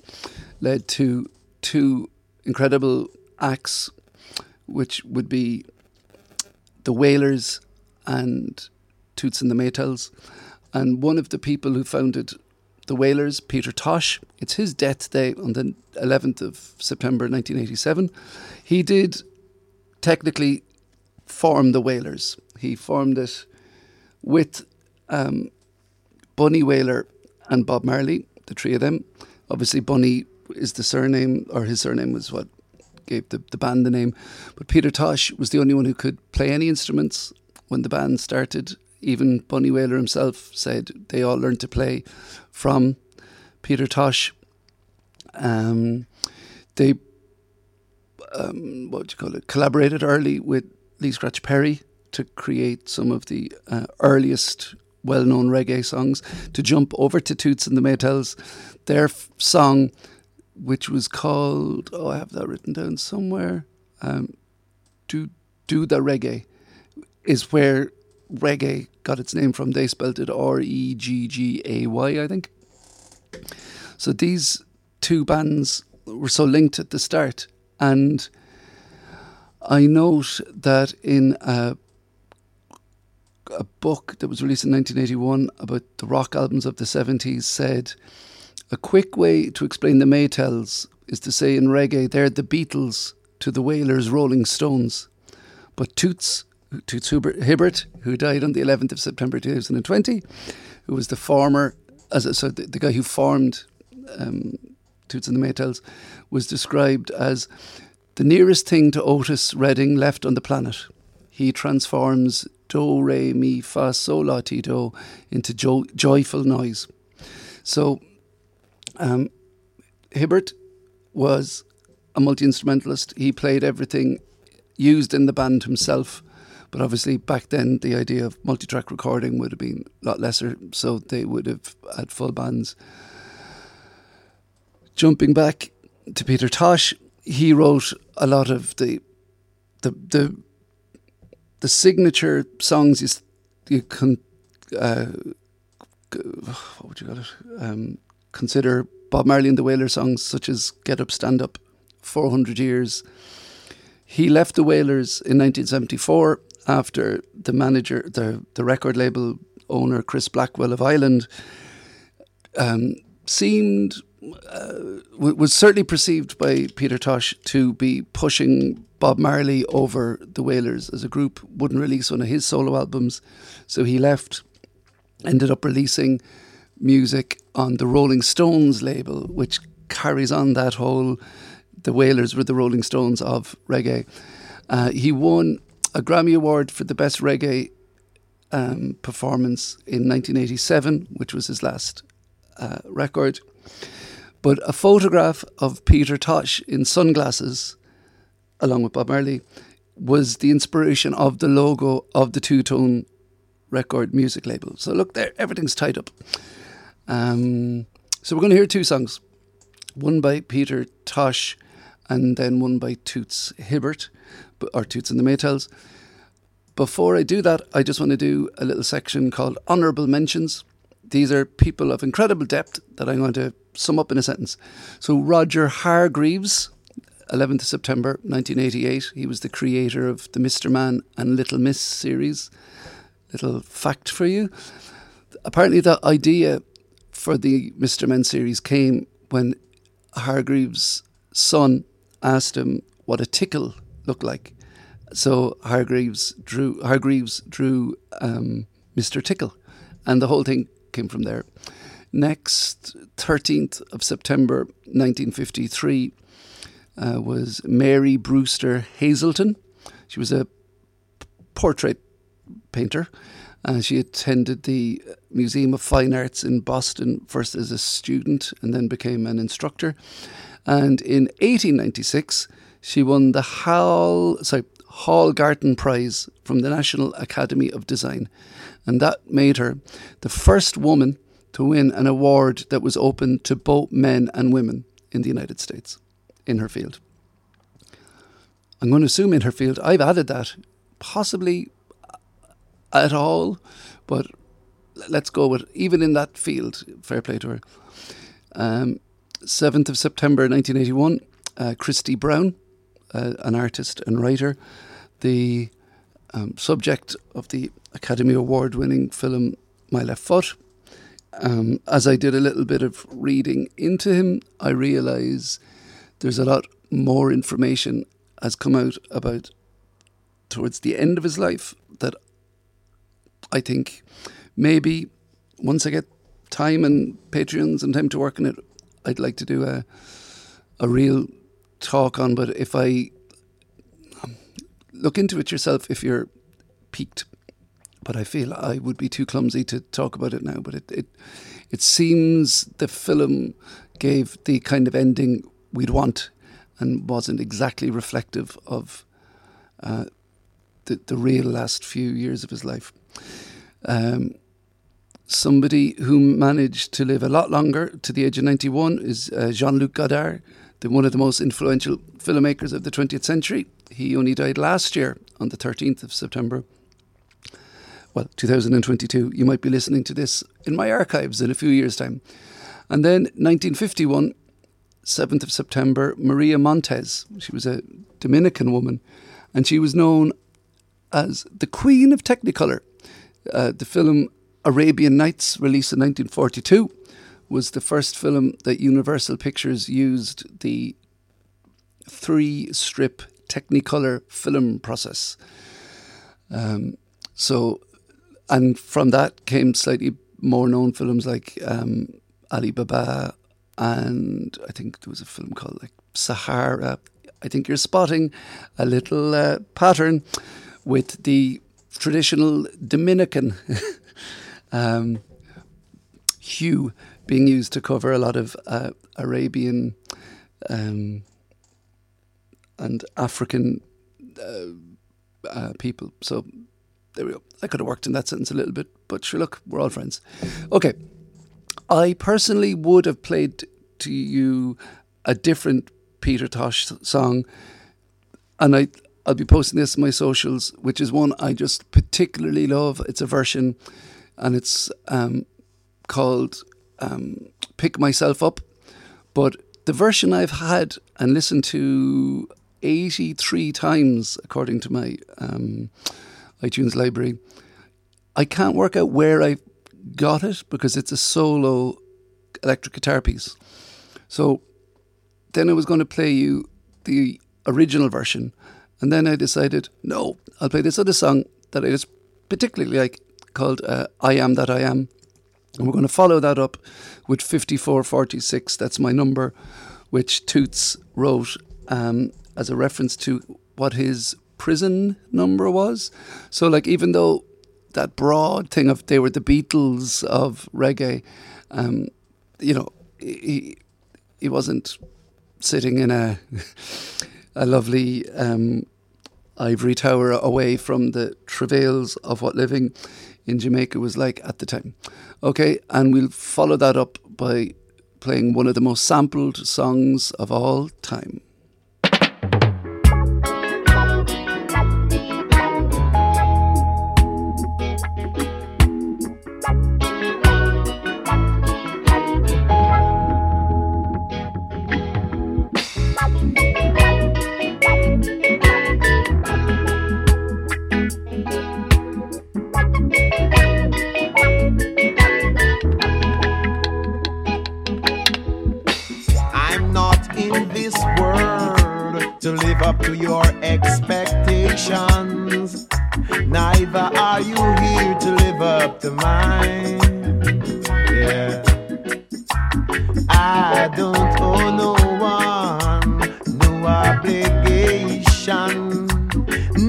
led to 2 incredible acts, which would be The Wailers and Toots and the Maytals. And one of the people who founded The Wailers, Peter Tosh, it's his death day on the 11th of September 1987. He did technically form The Wailers. He formed it with Bunny Wailer and Bob Marley, the three of them. Obviously, Bunny is the surname, or his surname was what gave the band the name. But Peter Tosh was the only one who could play any instruments when the band started. Even Bunny Wailer himself said they all learned to play from Peter Tosh. They collaborated early with Lee Scratch Perry to create some of the earliest well-known reggae songs. To jump over to Toots and the Maytals, their song, which was called, I have that written down somewhere, Do the Reggae, is where reggae got its name from. They spelled it Reggay, I think. So these 2 bands were so linked at the start. And I note that in a book that was released in 1981 about the rock albums of the 70s said, a quick way to explain the Maytals is to say in reggae, they're the Beatles to the Wailers, Rolling Stones. But Toots Hibbert, who died on the 11th of September 2020, who was the former, the guy who formed Toots and the Maytals, was described as the nearest thing to Otis Redding left on the planet. He transforms do, re, mi, fa, sol, la, ti, do into joyful noise. So Hibbert was a multi-instrumentalist. He played everything used in the band himself. But obviously back then the idea of multi-track recording would have been a lot lesser, so they would have had full bands. Jumping back to Peter Tosh, he wrote a lot of the signature songs. Consider Bob Marley and the Wailers songs such as Get Up, Stand Up, 400 Years. He left the Wailers in 1974 after the manager, the record label owner Chris Blackwell of Ireland, was certainly perceived by Peter Tosh to be pushing Bob Marley over the Wailers as a group, wouldn't release one of his solo albums. So he left, ended up releasing music on the Rolling Stones label, which carries on that whole, the Wailers were the Rolling Stones of reggae. He won a Grammy Award for the best reggae performance in 1987, which was his last record. But a photograph of Peter Tosh in sunglasses, along with Bob Marley, was the inspiration of the logo of the Two-Tone record music label. So look there, everything's tied up. So we're going to hear two songs. One by Peter Tosh and then one by Toots Hibbert, or Toots and the Maytals. Before I do that, I just want to do a little section called Honourable Mentions. These are people of incredible depth that I'm going to sum up in a sentence. So Roger Hargreaves, 11th of September 1988. He was the creator of the Mr. Man and Little Miss series. Little fact for you. Apparently the idea for the Mr. Men series came when Hargreaves' son asked him what a tickle looked like. So Hargreaves drew Mr. Tickle. And the whole thing came from there. Next, 13th of September 1953, was Mary Brewster Hazelton. She was a portrait painter. She attended the Museum of Fine Arts in Boston, first as a student and then became an instructor. And in 1896, she won the Hall Garten Prize from the National Academy of Design. And that made her the first woman to win an award that was open to both men and women in the United States in her field. I'm going to assume in her field. I've added that possibly at all, but let's go with even in that field, fair play to her. 7th of September 1981, Christy Brown, an artist and writer, the subject of the Academy Award winning film My Left Foot. As I did a little bit of reading into him, I realise there's a lot more information has come out about towards the end of his life that I think maybe once I get time and Patreons and time to work on it, I'd like to do a real talk on, but if I look into it yourself, if you're piqued, but I feel I would be too clumsy to talk about it now, but it seems the film gave the kind of ending we'd want and wasn't exactly reflective of the real last few years of his life. Somebody who managed to live a lot longer to the age of 91 is Jean-Luc Godard, one of the most influential filmmakers of the 20th century. He only died last year on the 13th of September. Well, 2022. You might be listening to this in my archives in a few years' time. And then 1951, 7th of September, Maria Montez. She was a Dominican woman and she was known as the Queen of Technicolor. The film Arabian Nights, released in 1942, was the first film that Universal Pictures used the 3-strip Technicolor film process. And from that came slightly more known films like Ali Baba, and I think there was a film called like Sahara. I think you're spotting a little pattern with the traditional Dominican hue being used to cover a lot of Arabian and African people. So there we go. I could have worked in that sentence a little bit, but sure, look, we're all friends. Okay. I personally would have played to you a different Peter Tosh song, and I'll be posting this on my socials, which is one I just particularly love. It's a version, and it's called Pick Myself Up. But the version I've had and listened to 83 times, according to my iTunes library, I can't work out where I got it, because it's a solo electric guitar piece. So then I was going to play you the original version, and then I decided, no, I'll play this other song that I just particularly like, called I Am That I Am, and we're going to follow that up with 5446. That's my number, which Toots wrote as a reference to what his prison number was. So like, even though that broad thing of they were the Beatles of reggae, you know, he wasn't sitting in a lovely ivory tower away from the travails of what living in Jamaica was like at the time. Okay, and we'll follow that up by playing one of the most sampled songs of all time. To live up to your expectations, neither are you here to live up to mine. Yeah, I don't owe no one, no obligation.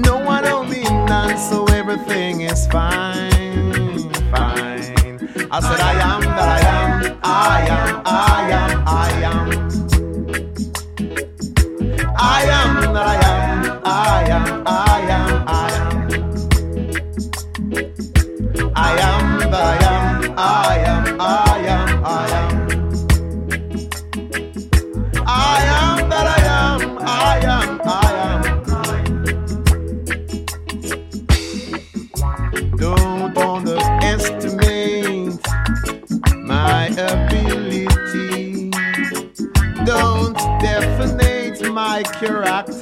No one owe me none, so everything is fine, fine. I said I am that I am, I am, I am, I am. I am that I am, I am, I am, I am. I am that I am, I am, I am, I am. I am that I am, I am, I am. Don't underestimate my ability. Don't definitely my character.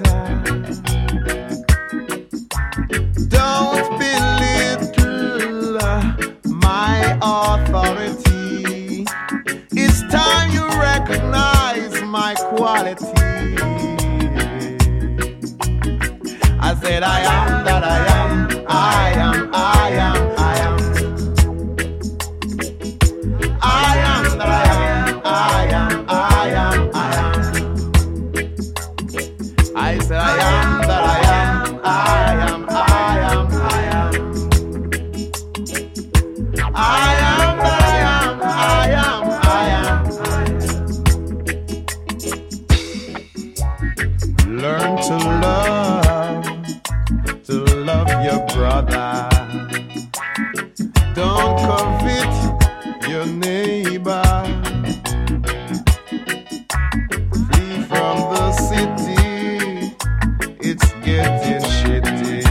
Don't belittle my authority. It's time you recognize my quality. I said I am that I am, I am, I am, I am. I am that I am, I am, I am, I am. I said I am that I am, I am, I am, I am. I am that I am, I am, I am. Learn to love your brother. Don't covet your neighbor. Flee from the city. It's getting shitty.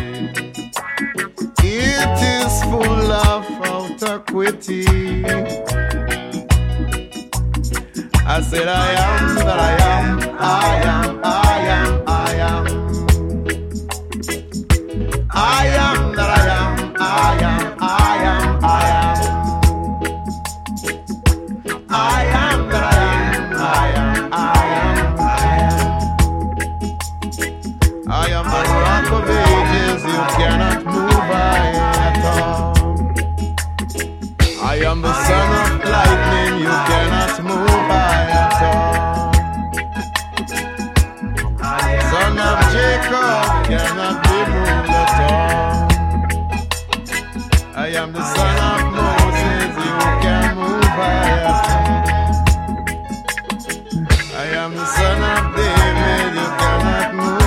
It is full of autocrity. I said I am that I am, I am, I am, I am. I am the rock of ages, you cannot move I at all. I am the son of lightning, you cannot move I at all. Son of Jacob, cannot be moved at all. I am the son of Moses, you can move I at all. I am the son of David, you cannot move.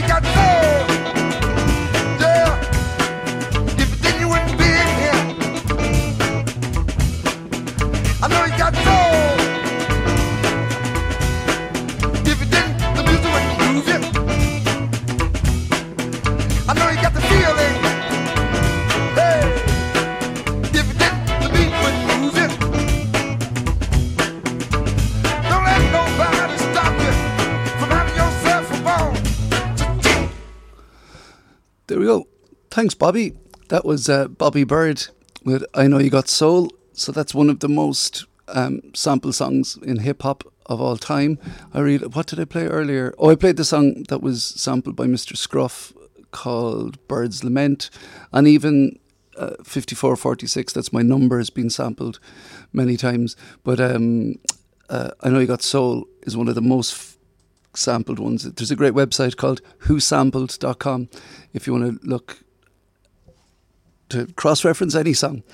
you got more. Yeah. If it didn't, you wouldn't be in here. I know you got more. If it didn't, the music wouldn't move you. I know you got the feeling. There we go. Thanks, Bobby. That was Bobby Bird with I Know You Got Soul. So that's one of the most sample songs in hip-hop of all time. What did I play earlier? Oh, I played the song that was sampled by Mr. Scruff called Bird's Lament. And even 5446, that's my number, has been sampled many times. But I Know You Got Soul is one of the most sampled ones. There's a great website called whosampled.com if you want to look to cross-reference any song.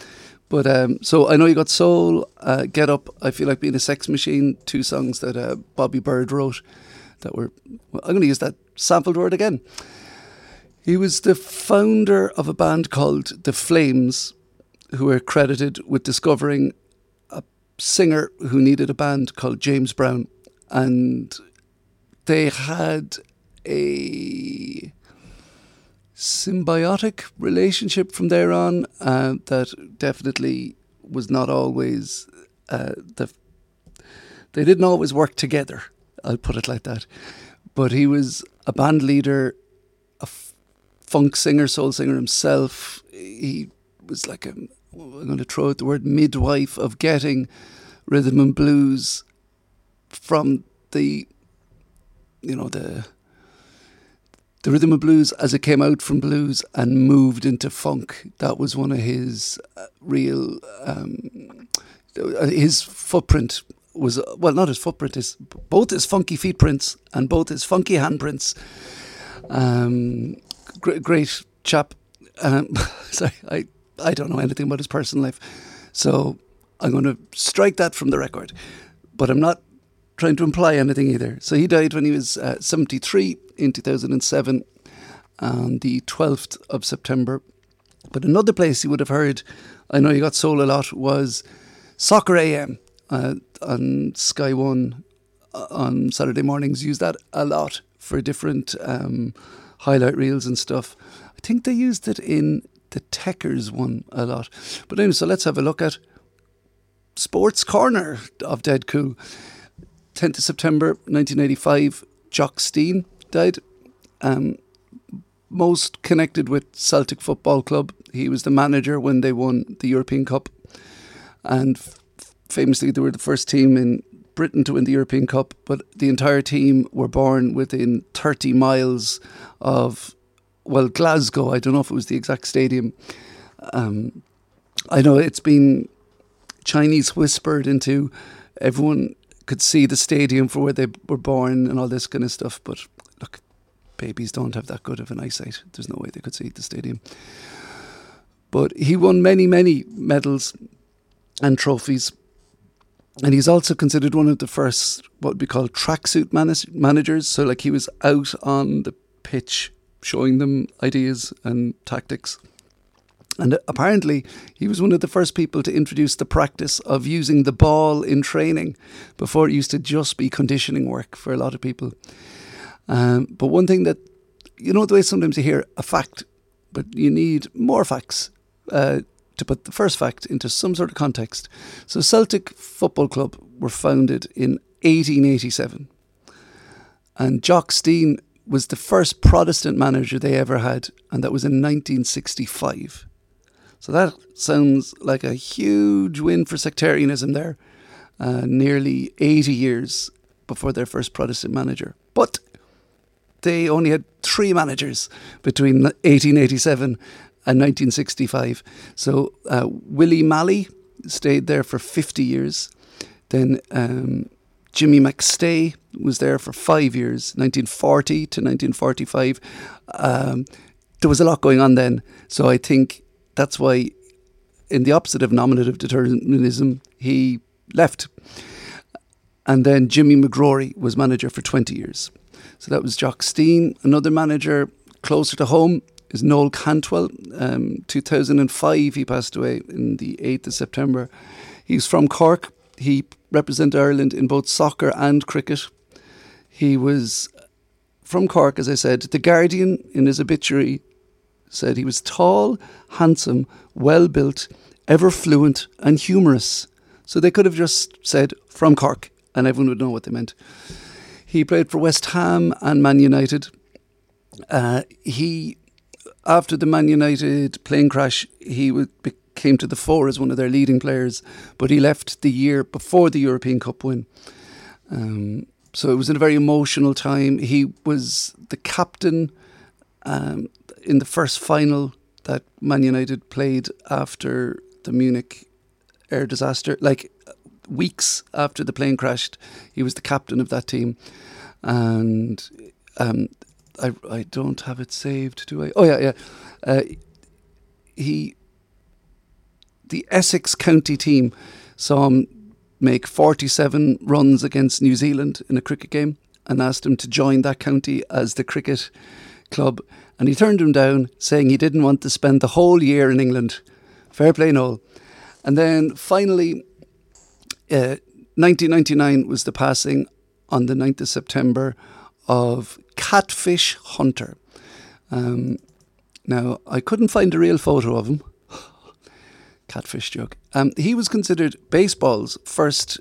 But so I Know You Got Soul, Get Up, I Feel Like Being a Sex Machine, two songs that Bobby Bird wrote that were, well, I'm going to use that sampled word again. He was the founder of a band called The Flames, who were credited with discovering a singer who needed a band called James Brown, and they had a symbiotic relationship from there on that definitely was not always... They didn't always work together, I'll put it like that. But he was a band leader, a funk singer, soul singer himself. He was like, I'm going to throw out the word, midwife of getting rhythm and blues from the... you know, the rhythm and blues as it came out from blues and moved into funk. That was one of his real, his footprint was, well, not his footprint, his, both his funky feet prints and both his funky handprints. Great chap. Sorry, I don't know anything about his personal life, so I'm going to strike that from the record. But I'm not trying to imply anything either. So he died when he was 73 in 2007 on the 12th of September. But another place you would have heard I Know You Got Soul a lot was Soccer AM on Sky One on Saturday mornings. Used that a lot for different highlight reels and stuff. I think they used it in the Techers one a lot. But anyway, so let's have a look at Sports Corner of Dead Cool. 10th of September 1985, Jock Stein died. Most connected with Celtic Football Club. He was the manager when they won the European Cup. And famously, they were the first team in Britain to win the European Cup. But the entire team were born within 30 miles of, well, Glasgow. I don't know if it was the exact stadium. I know it's been Chinese whispered into. Everyone could see the stadium for where they were born and all this kind of stuff. But look, babies don't have that good of an eyesight. There's no way they could see the stadium. But he won many, many medals and trophies. And he's also considered one of the first what would be called tracksuit managers. So like he was out on the pitch showing them ideas and tactics. And apparently, he was one of the first people to introduce the practice of using the ball in training. Before, it used to just be conditioning work for a lot of people. But one thing that, you know the way sometimes you hear a fact, but you need more facts to put the first fact into some sort of context. So Celtic Football Club were founded in 1887. And Jock Stein was the first Protestant manager they ever had. And that was in 1965. So that sounds like a huge win for sectarianism there. Nearly 80 years before their first Protestant manager. But they only had three managers between 1887 and 1965. So Willie Malley stayed there for 50 years. Then Jimmy McStay was there for 5 years, 1940 to 1945. There was a lot going on then. So I think that's why, in the opposite of nominative determinism, he left. And then Jimmy McGrory was manager for 20 years. So that was Jock Steen. Another manager closer to home is Noel Cantwell. 2005 he passed away on the 8th of September. He's from Cork. He represented Ireland in both soccer and cricket. He was from Cork, as I said. The Guardian, in his obituary, said he was tall, handsome, well-built, ever fluent and humorous. So they could have just said, from Cork, and everyone would know what they meant. He played for West Ham and Man United. He, after the Man United plane crash, he came to the fore as one of their leading players, but he left the year before the European Cup win. So it was a very emotional time. He was the captain in the first final that Man United played after the Munich air disaster, like weeks after the plane crashed. He was the captain of that team. And I don't have it saved, do I? Oh, yeah. The Essex County team saw him make 47 runs against New Zealand in a cricket game and asked him to join that county as the cricket club. And he turned him down, saying he didn't want to spend the whole year in England. Fair play, Noel. And then finally, 1999 was the passing on the 9th of September of Catfish Hunter. Now, I couldn't find a real photo of him. Catfish joke. He was considered baseball's first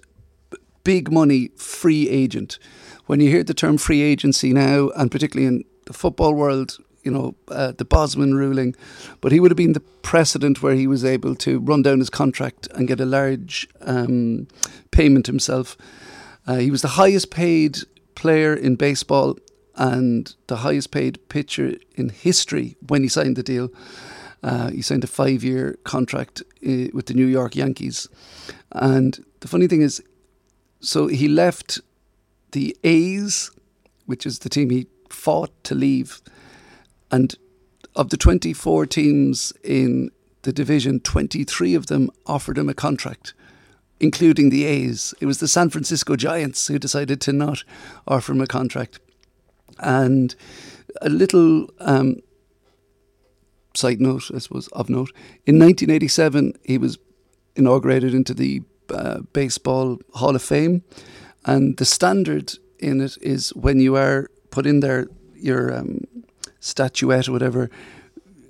big money free agent. When you hear the term free agency now, and particularly in the football world, you know, the Bosman ruling, but he would have been the precedent where he was able to run down his contract and get a large payment himself. He was the highest paid player in baseball and the highest paid pitcher in history when he signed the deal. He signed a 5-year contract with the New York Yankees. And the funny thing is, so he left the A's, which is the team he fought to leave. And of the 24 teams in the division, 23 of them offered him a contract, including the A's. It was the San Francisco Giants who decided to not offer him a contract. And a little side note, I suppose, of note, in 1987, he was inaugurated into the Baseball Hall of Fame. And the standard in it is when you are put in there, your statuette or whatever,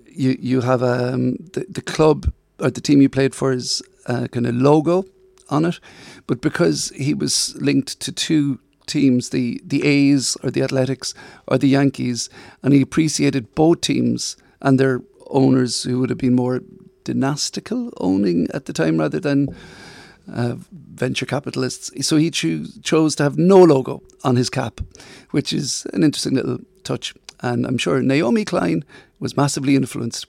you have the club or the team you played for is kind of logo on it. But because he was linked to two teams, the A's or the Athletics or the Yankees, and he appreciated both teams and their owners, who would have been more dynastical owning at the time rather than venture capitalists. So he chose to have no logo on his cap, which is an interesting little touch. And I'm sure Naomi Klein was massively influenced.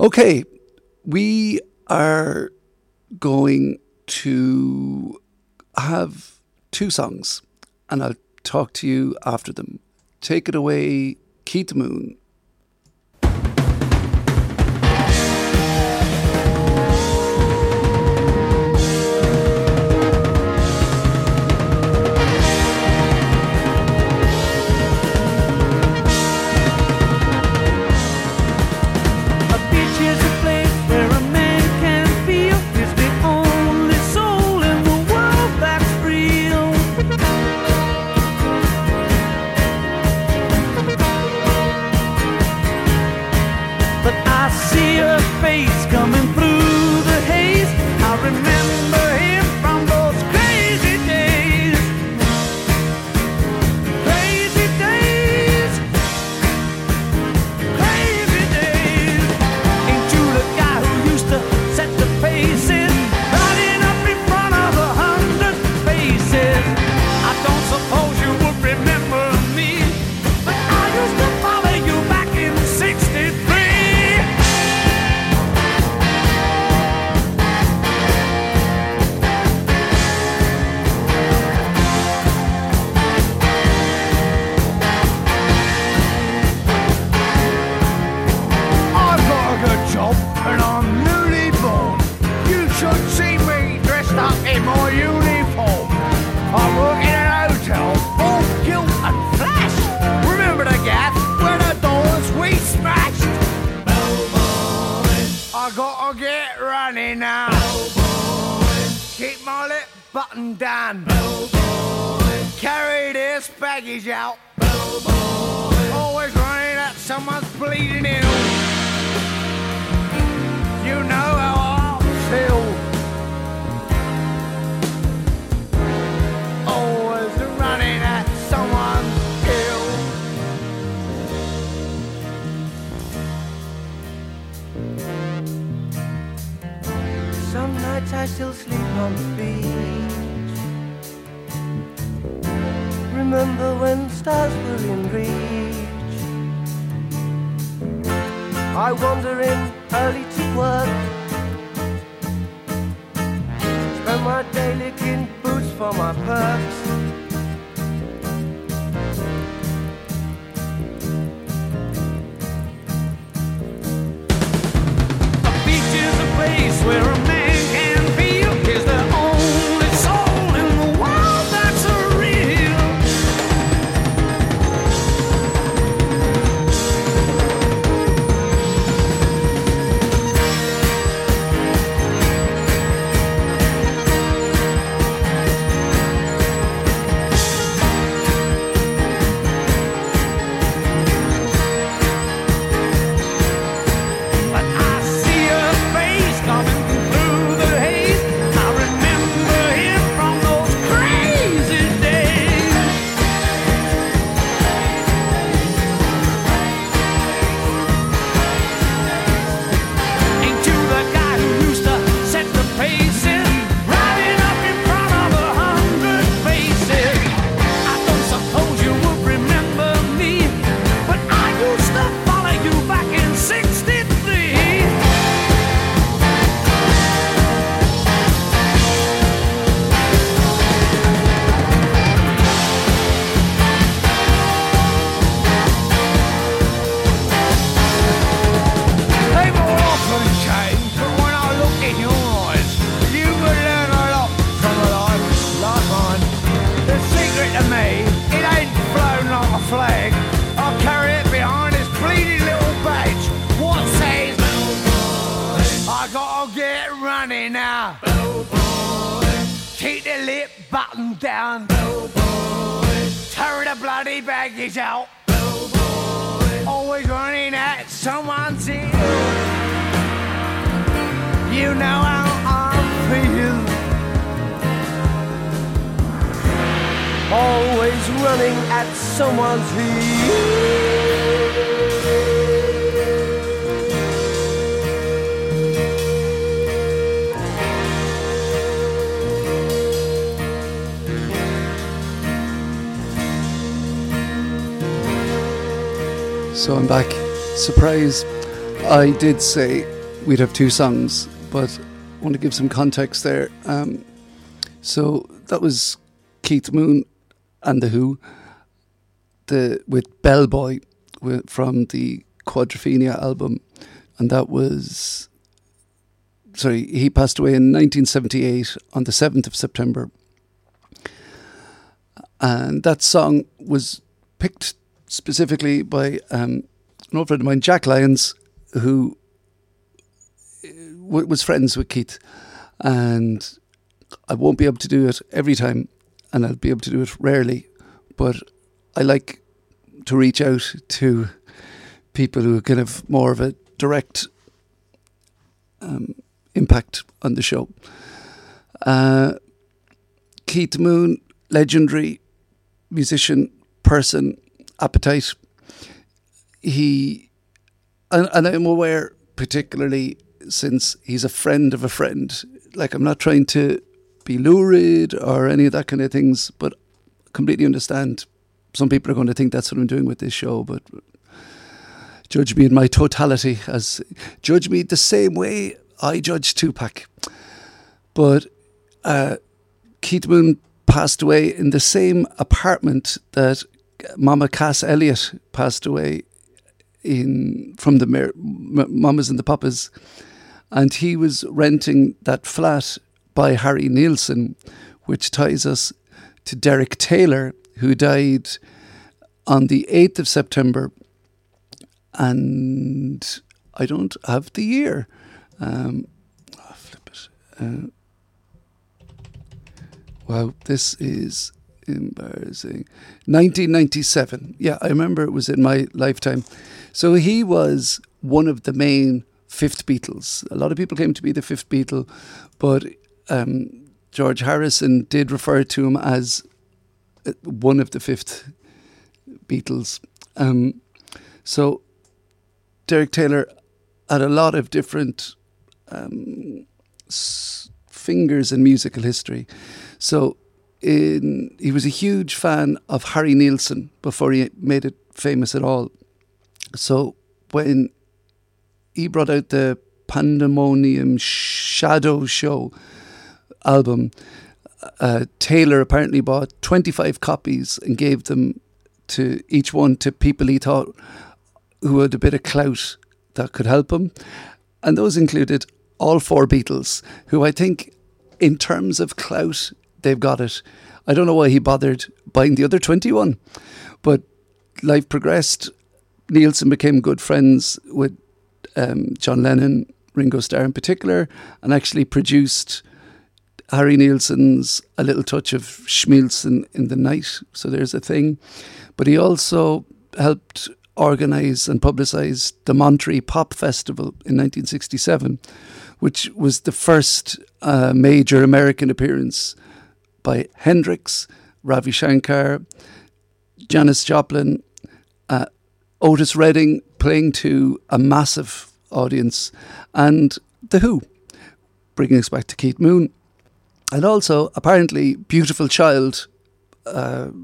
Okay, we are going to have two songs, and I'll talk to you after them. Take it away, Keith Moon. me now. Bellboy, keep my lip buttoned down. Bellboy, carry this baggage out. Bellboy, always running at someone's bleeding ill. You know how I feel. Always running at someone's ill. Some nights I still sleep on the beach. Remember when stars were in reach. I wander in early to work. Spend my day licking boots for my perks. A beach is a place where a man can feel his only soul in the world that's So I'm back. Surprise. I did say we'd have two songs, but I want to give some context there. So that was Keith Moon and The Who with Bellboy from the Quadrophenia album. And that was... Sorry, he passed away in 1978 on the 7th of September. And that song was picked specifically by an old friend of mine, Jack Lyons, who was friends with Keith. And I won't be able to do it every time, and I'll be able to do it rarely, but I like to reach out to people who can have more of a direct impact on the show. Keith Moon, legendary musician, person, appetite. He, and I'm aware, particularly since he's a friend of a friend, like I'm not trying to be lurid or any of that kind of things, but completely understand some people are going to think that's what I'm doing with this show, but judge me in my totality, as judge me the same way I judge Tupac. But Keith Moon passed away in the same apartment that Mama Cass Elliot passed away in from the Mamas and the Papas, and he was renting that flat by Harry Nilsson, which ties us to Derek Taylor, who died on the 8th of September, and I don't have the year. Wow, this is embarrassing. 1997. Yeah, I remember it was in my lifetime. So he was one of the main fifth Beatles. A lot of people came to be the fifth Beatle, but George Harrison did refer to him as one of the fifth Beatles. So Derek Taylor had a lot of different fingers in musical history. So he was a huge fan of Harry Nilsson before he made it famous at all. So when he brought out the Pandemonium Shadow Show album, Taylor apparently bought 25 copies and gave them to each one to people he thought who had a bit of clout that could help him. And those included all four Beatles, who I think in terms of clout, they've got it. I don't know why he bothered buying the other 21, but life progressed. Nilsson became good friends with John Lennon, Ringo Starr in particular, and actually produced Harry Nilsson's A Little Touch of Schmielsen in the Night. So there's a thing. But he also helped organise and publicise the Monterey Pop Festival in 1967, which was the first major American appearance by Hendrix, Ravi Shankar, Janis Joplin, Otis Redding, playing to a massive audience, and The Who, bringing us back to Keith Moon. And also, apparently, Beautiful Child, the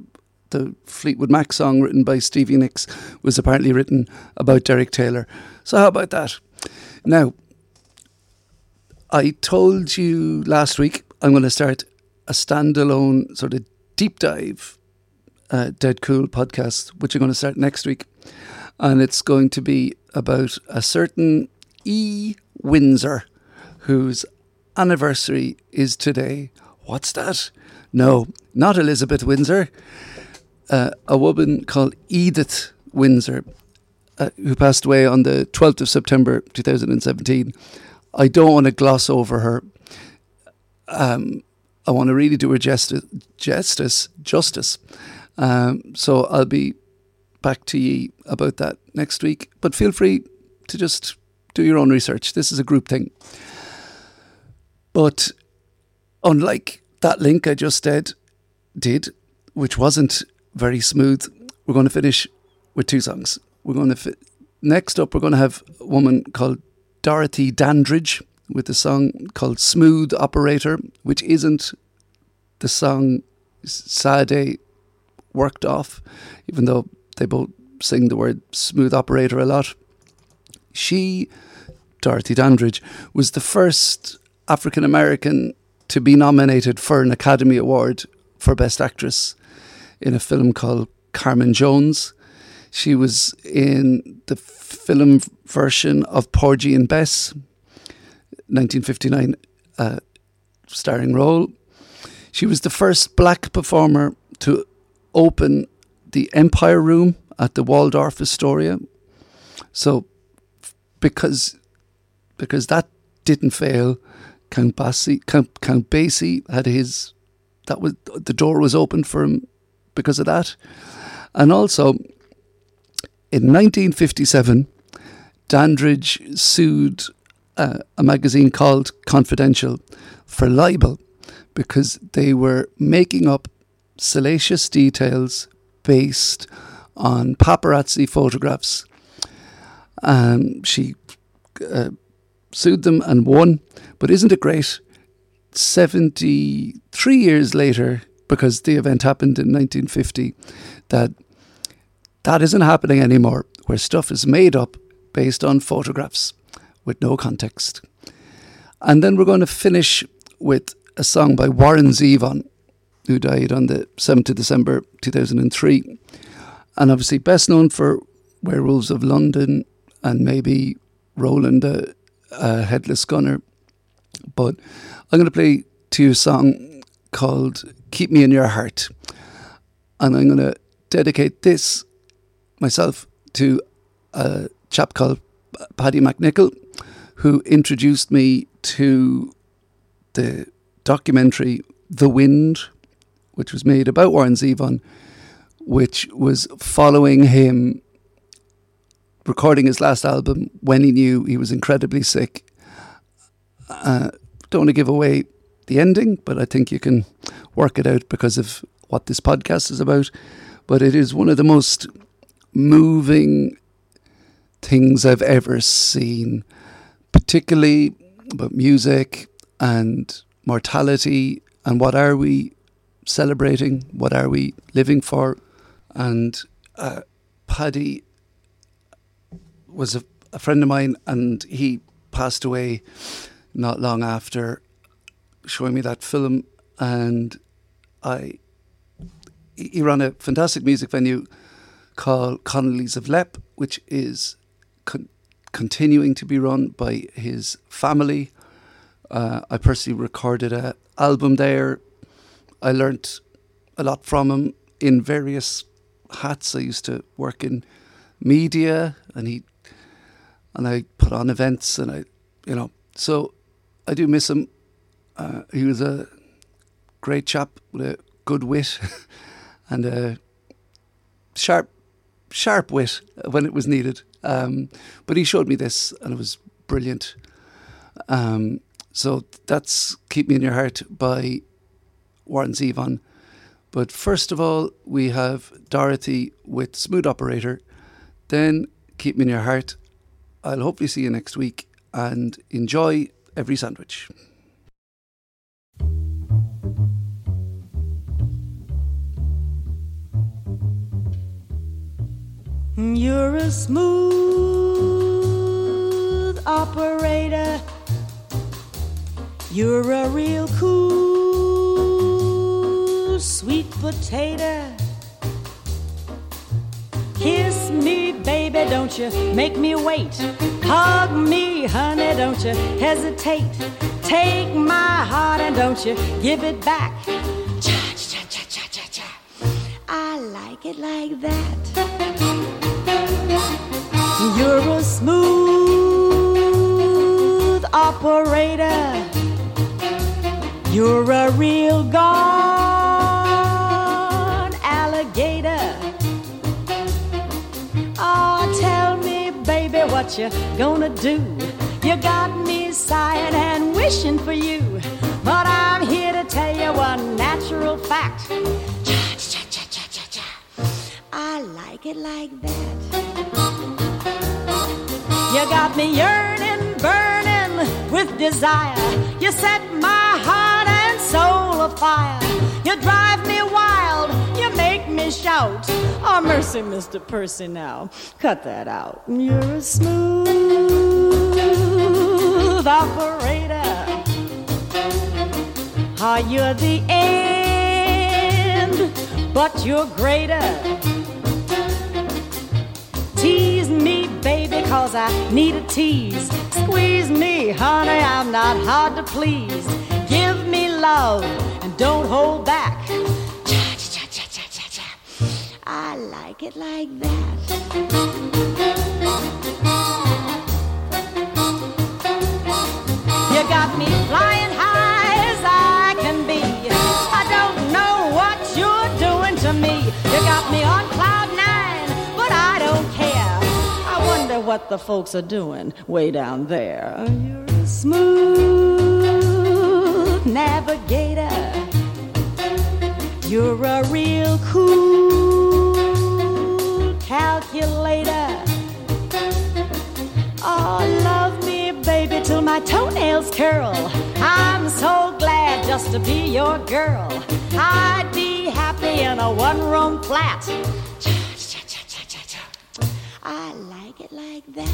Fleetwood Mac song written by Stevie Nicks, was apparently written about Derek Taylor. So how about that? Now, I told you last week I'm going to start a standalone sort of deep dive Dead Cool podcast, which I'm going to start next week. And it's going to be about a certain E. Windsor, whose anniversary is today. What's that? No, not Elizabeth Windsor. A woman called Edith Windsor, who passed away on the 12th of September 2017. I don't want to gloss over her. I want to really do her justice. So I'll be back to ye about that next week. But feel free to just do your own research. This is a group thing. But unlike that link I just did, which wasn't very smooth, we're going to finish with two songs. We're going to next up, we're going to have a woman called Dorothy Dandridge with a song called Smooth Operator, which isn't the song Sade worked off, even though they both sing the word smooth operator a lot. She, Dorothy Dandridge, was the first African American to be nominated for an Academy Award for Best Actress in a film called Carmen Jones. She was in the film version of Porgy and Bess, 1959 starring role. She was the first black performer to open the Empire Room at the Waldorf Astoria. So because that didn't fail, Count Basie had his, that was, the door was open for him because of that. And also in 1957, Dandridge sued a magazine called Confidential for libel because they were making up salacious details based on paparazzi photographs. She sued them and won, but isn't it great? 73 years later, because the event happened in 1950, that isn't happening anymore, where stuff is made up based on photographs with no context. And then we're going to finish with a song by Warren Zevon, who died on the 7th of December 2003. And obviously best known for Werewolves of London and maybe Roland the Headless Gunner. But I'm going to play to you a song called Keep Me In Your Heart. And I'm going to dedicate this, myself, to a chap called Paddy McNichol, who introduced me to the documentary The Wind, which was made about Warren Zevon, which was following him recording his last album when he knew he was incredibly sick. Don't want to give away the ending, but I think you can work it out because of what this podcast is about. But it is one of the most moving things I've ever seen, particularly about music and mortality and what are we celebrating, what are we living for. And Paddy was a friend of mine, and he passed away not long after showing me that film. And he ran a fantastic music venue called Connolly's of Lepp, which is continuing to be run by his family. I personally recorded an album there. I learnt a lot from him in various hats. I used to work in media, and I put on events, and so I do miss him. He was a great chap with a good wit and a sharp wit when it was needed. But he showed me this, and it was brilliant. So that's Keep Me In Your Heart by Warren Zevon. But first of all, we have Dorothy with Smooth Operator, then Keep Me In Your Heart. I'll hopefully see you next week, and enjoy every sandwich. You're a smooth operator. You're a real cool sweet potato. Kiss me, baby, don't you make me wait. Hug me, honey, don't you hesitate. Take my heart and don't you give it back. Cha cha cha cha cha cha. I like it like that. You're a smooth operator. You're a real gone alligator. Oh, tell me, baby, what you gonna do? You got me sighing and wishing for you, but I'm here to tell you one natural fact. I like it like that. You got me yearning, burning with desire. You set my heart and soul afire. You drive me wild, you make me shout. Oh, mercy, Mr. Percy, now cut that out. You're a smooth operator. Oh, you're the end, but you're greater. Tease me, baby, cause I need a tease. Squeeze me, honey, I'm not hard to please. Give me love and don't hold back. Cha-cha-cha-cha-cha-cha. I like it like that. You got me flying high as I can be. I don't know what you're doing to me. You got me on cloud nine, but I don't care. What the folks are doing way down there. You're a smooth navigator. You're a real cool calculator. Oh, love me, baby, till my toenails curl. I'm so glad just to be your girl. I'd be happy in a one-room flat. I like it like that.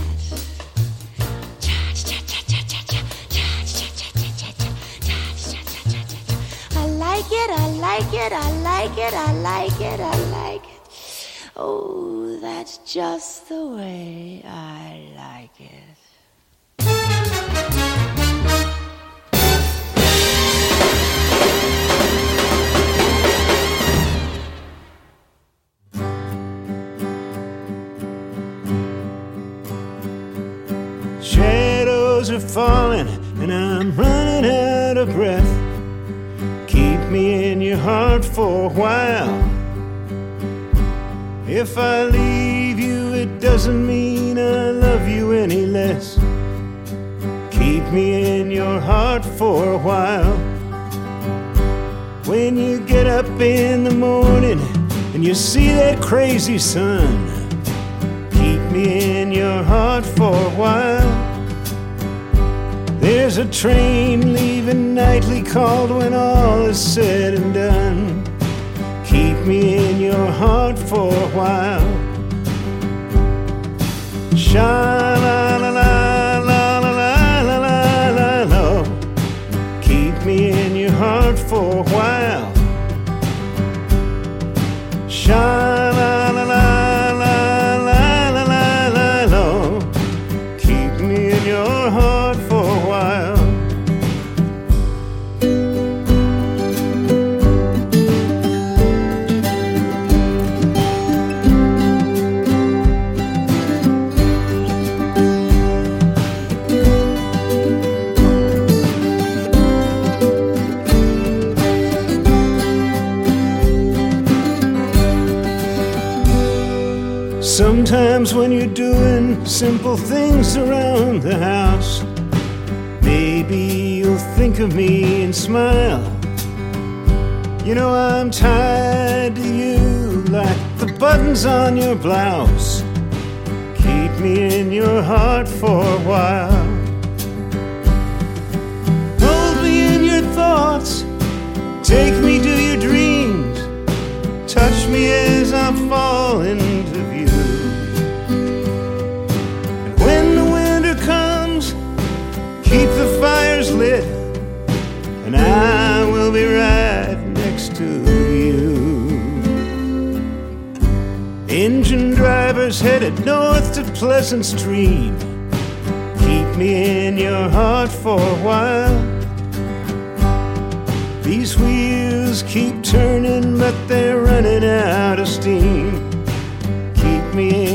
I like it, I like it, I like it, I like it, I like it. Oh, that's just the way I like it. Shadows are falling and I'm running out of breath. Keep me in your heart for a while. If I leave you, it doesn't mean I love you any less. Keep me in your heart for a while. When you get up in the morning and you see that crazy sun, keep me in your heart for a while. There's a train leaving nightly called when all is said and done. Keep me in your heart for a while. Sha-la-la-la-la-la-la-la-la. Keep me in your heart for a while. Sha-la-la-la-la-la-la-la-la. Keep me in your heart for a while. Sometimes when you're doing simple things around the house, maybe you'll think of me and smile. You know I'm tied to you like the buttons on your blouse. Keep me in your heart for a while. Hold me in your thoughts, take me to your dreams, touch me as I fall into view. Keep the fires lit, and I will be right next to you. Engine drivers headed north to Pleasant Street. Keep me in your heart for a while. These wheels keep turning, but they're running out of steam. Keep me in